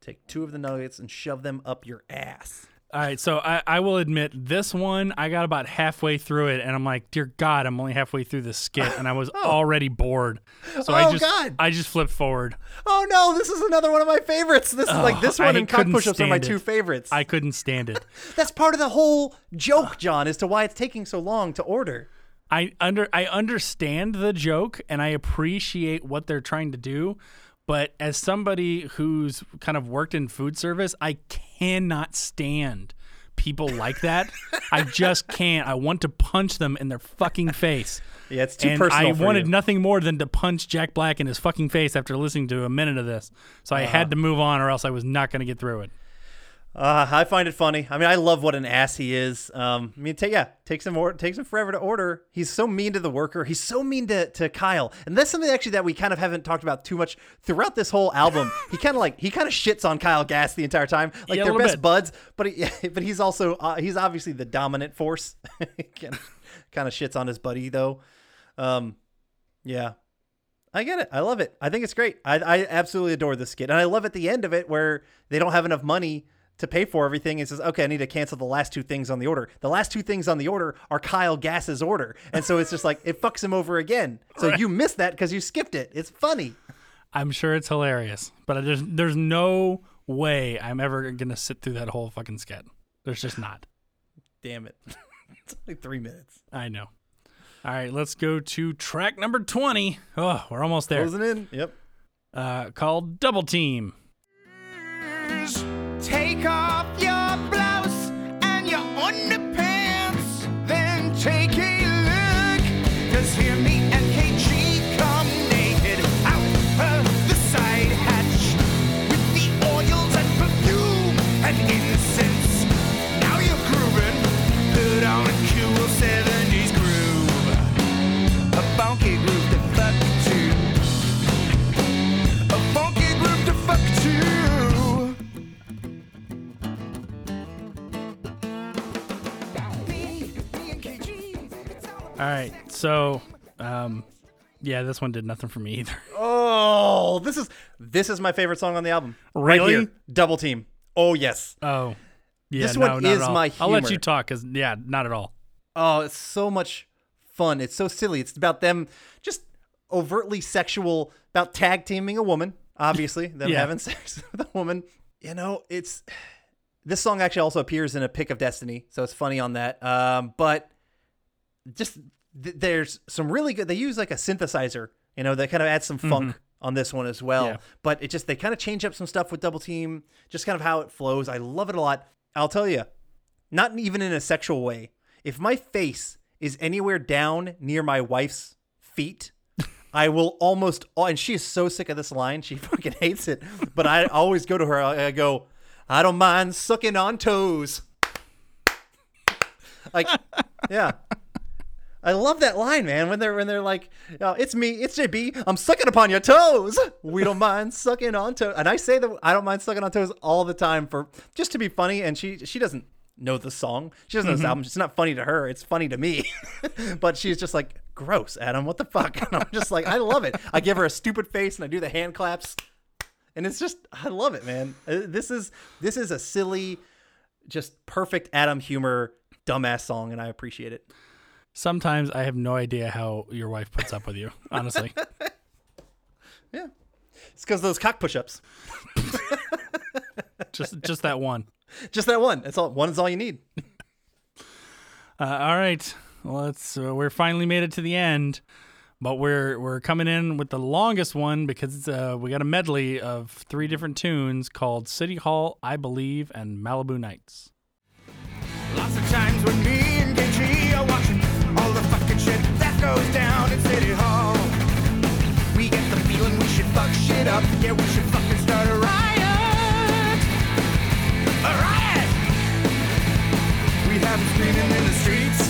Take 2 of the nuggets and shove them up your ass. All right, so I will admit this one, I got about halfway through it, and I'm like, dear God, I'm only halfway through this skit, and I was already bored. So I just flipped forward. Oh, no, this is another one of my favorites. This is like this one and cock push-ups are my 2 favorites. I couldn't stand it. That's part of the whole joke, John, as to why it's taking so long to order. I understand the joke, and I appreciate what they're trying to do. But as somebody who's kind of worked in food service, I cannot stand people like that. I just can't. I want to punch them in their fucking face. Yeah, it's too personal. I wanted nothing more than to punch Jack Black in his fucking face after listening to a minute of this. So I had to move on or else I was not going to get through it. I find it funny. I mean, I love what an ass he is. Takes him forever to order. He's so mean to the worker. He's so mean to Kyle. And that's something actually that we kind of haven't talked about too much throughout this whole album. he kind of shits on Kyle Gass the entire time. Like they're best buds, but he's also he's obviously the dominant force. He kind of shits on his buddy though. Yeah. I get it. I love it. I think it's great. I absolutely adore this skit. And I love at the end of it where they don't have enough money to pay for everything. It says, okay, I need to cancel the last 2 things on the order. The last 2 things on the order are Kyle Gass's order. And so it's just like, it fucks him over again. So you missed that because you skipped it. It's funny. I'm sure it's hilarious, but there's no way I'm ever going to sit through that whole fucking skit. There's just not. Damn it. It's only 3 minutes. I know. All right, let's go to track number 20. Oh, we're almost there. Closing in. Yep. Called Double Team. Take off your blouse and your underpants, then take a look. Cause hear me and KG come naked out of the side hatch with the oils and perfume and incense. Now you're grooving, put on a cool 70s groove, a funky groove to fuck to, a funky groove to fuck to. All right, so Yeah, this one did nothing for me either. Oh, this is my favorite song on the album. Really? Right here. Double Team. Oh, yes. Oh. Yeah, this one is my humor. I'll let you talk because, yeah, not at all. Oh, it's so much fun. It's so silly. It's about them just overtly sexual, about tag teaming a woman, obviously, them having sex with a woman. You know, it's... This song actually also appears in a Pick of Destiny, so it's funny on that. But just there's some really good... They use like a synthesizer, you know, that kind of adds some funk on this one as well. Yeah. But it just... They kind of change up some stuff with Double Team, just kind of how it flows. I love it a lot. I'll tell you, not even in a sexual way, if my face is anywhere down near my wife's feet... I will almost, and she is so sick of this line, she fucking hates it. But I always go to her, I go, I don't mind sucking on toes. Like, yeah. I love that line, man. When they're like, oh, it's me, it's JB, I'm sucking upon your toes. We don't mind sucking on toes. And I say that I don't mind sucking on toes all the time for just to be funny. And she doesn't know the song. She doesn't know this album. It's not funny to her. It's funny to me. But she's just like, gross, Adam, what the fuck? And I'm just like, I love it. I give her a stupid face and I do the hand claps. And it's just, I love it, man. This is a silly, just perfect Adam humor, dumbass song. And I appreciate it. Sometimes I have no idea how your wife puts up with you, honestly. Yeah. It's because of those cock push-ups. just that one. Just that one. That's all. One is all you need. All right. Let's. We're finally made it to the end, but we're coming in with the longest one because we got a medley of three different tunes called City Hall, I Believe, and Malibu Nights. Lots of times when me and KG are watching all the fucking shit that goes down at City Hall, we get the feeling we should fuck shit up. Yeah, we should fucking start a riot. A riot. We have them screaming in the streets.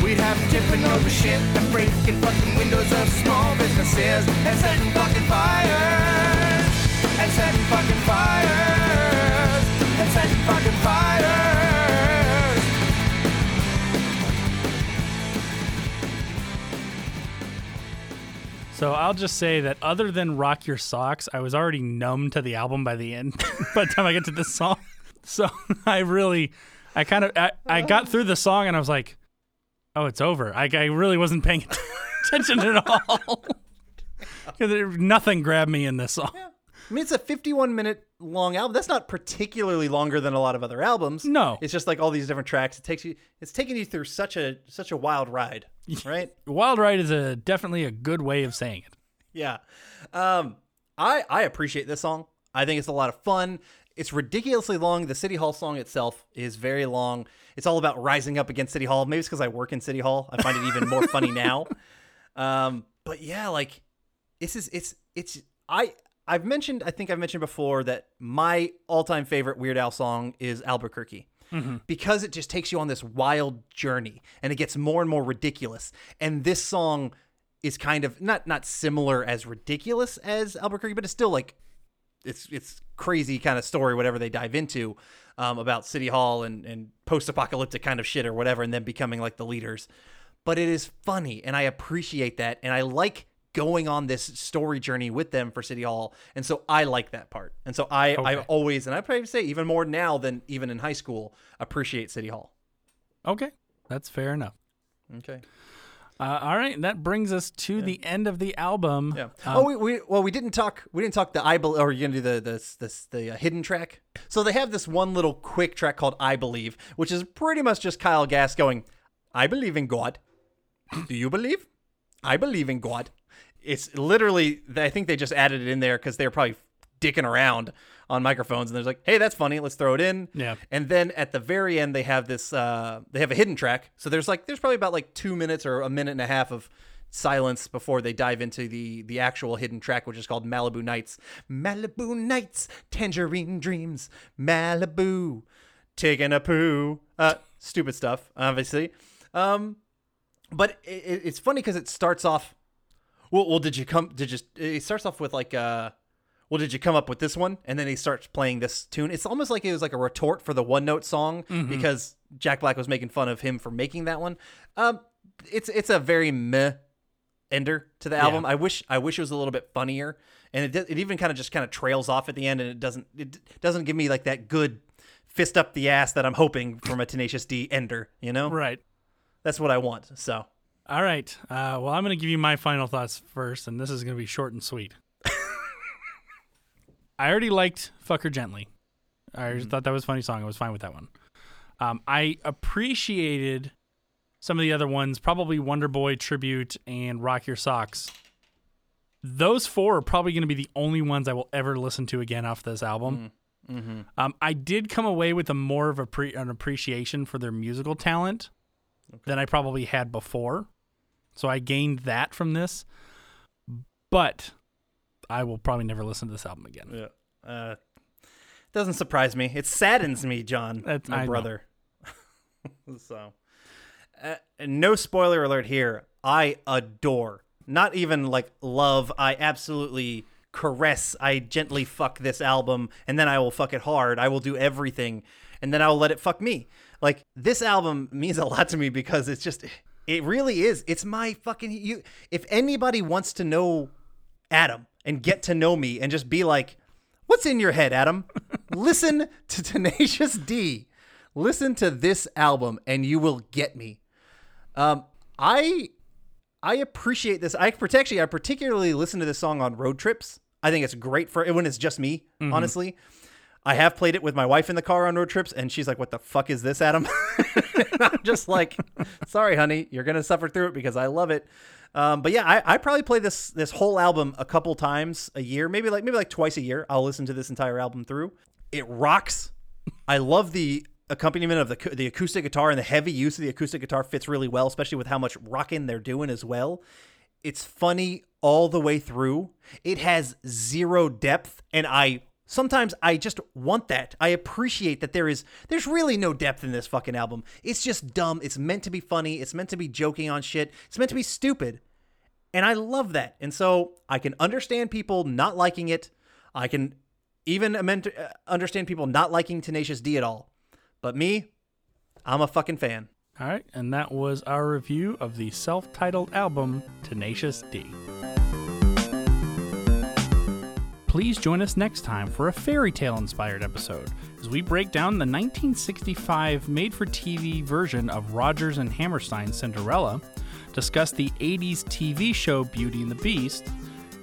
We'd have them tipping over shit and breaking fucking windows of small businesses and setting fucking fires. And setting fucking fires. And setting fucking fires. So I'll just say that other than Rock Your Socks, I was already numb to the album by the end. By the time I get to this song. So I got through the song and I was like, oh, it's over. I really wasn't paying attention at all. Nothing grabbed me in this song. Yeah. I mean, it's a 51-minute long album. That's not particularly longer than a lot of other albums. No. It's just like all these different tracks. It's taking you through such a wild ride, right? Wild ride is definitely a good way of saying it. Yeah. I appreciate this song. I think it's a lot of fun. It's ridiculously long. The City Hall song itself is very long. It's all about rising up against City Hall. Maybe it's because I work in City Hall. I find it even more funny now. But yeah, like I've mentioned before that my all-time favorite Weird Al song is Albuquerque because it just takes you on this wild journey and it gets more and more ridiculous. And this song is kind of not similar as ridiculous as Albuquerque, but it's still like it's crazy kind of story, whatever they dive into, about City Hall and post-apocalyptic kind of shit or whatever, and then becoming like the leaders. But it is funny, and I appreciate that, and I like going on this story journey with them for City Hall, and so I like that part. And so I always, and I probably say even more now than even in high school, appreciate City Hall. Okay, that's fair enough. Okay. All right, that brings us to the end of the album. Yeah. We didn't talk the I Believe. Or are you gonna do the hidden track? So they have this one little quick track called I Believe, which is pretty much just Kyle Gass going, "I believe in God. Do you believe? I believe in God." It's literally, I think they just added it in there because they're probably dicking around on microphones, and they're like, "Hey, that's funny. Let's throw it in." Yeah. And then at the very end, they have this. They have a hidden track. So there's probably about like 2 minutes or a minute and a half of silence before they dive into the actual hidden track, which is called Malibu Nights. Malibu Nights, Tangerine Dreams, Malibu, taking a poo. Stupid stuff, obviously. But it's funny because it starts off. Well, did you come? It starts off with like well, did you come up with this one? And then he starts playing this tune. It's almost like it was like a retort for the One Note song because Jack Black was making fun of him for making that one. It's a very meh ender to the album. Yeah. I wish it was a little bit funnier, and it even kind of just kind of trails off at the end, and it doesn't give me like that good fist up the ass that I'm hoping from a Tenacious D ender, you know? Right. That's what I want. So. All right. Well, I'm going to give you my final thoughts first, and this is going to be short and sweet. I already liked "Fuck Her Gently." I thought that was a funny song. I was fine with that one. I appreciated some of the other ones, probably Wonder Boy Tribute and Rock Your Socks. Those four are probably going to be the only ones I will ever listen to again off this album. Mm-hmm. I did come away with a more of an appreciation for their musical talent than I probably had before. So I gained that from this, but I will probably never listen to this album again. Yeah. Doesn't surprise me. It saddens me, John, that's my brother. So. No spoiler alert here. I adore, not even like love, I absolutely caress, I gently fuck this album, and then I will fuck it hard. I will do everything, and then I will let it fuck me. Like, this album means a lot to me because it's just, it really is. It's my fucking, you. If anybody wants to know Adam and get to know me and just be like, what's in your head, Adam? Listen to Tenacious D. Listen to this album and you will get me. I appreciate this. I particularly listen to this song on road trips. I think it's great for when it's just me, honestly. I have played it with my wife in the car on road trips, and she's like, what the fuck is this, Adam? And I'm just like, sorry, honey, you're going to suffer through it because I love it. But yeah, I probably play this whole album a couple times a year, maybe like twice a year. I'll listen to this entire album through. It rocks. I love the accompaniment of the acoustic guitar, and the heavy use of the acoustic guitar fits really well, especially with how much rocking they're doing as well. It's funny all the way through. It has zero depth, and sometimes I just want that. I appreciate that there's really no depth in this fucking album. It's just dumb. It's meant to be funny. It's meant to be joking on shit. It's meant to be stupid. And I love that. And so I can understand people not liking it. I can even understand people not liking Tenacious D at all. But me, I'm a fucking fan. All right, and that was our review of the self-titled album, Tenacious D. Please join us next time for a fairy tale-inspired episode as we break down the 1965 made-for-TV version of Rodgers and Hammerstein's Cinderella, discuss the 80s TV show Beauty and the Beast,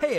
Hey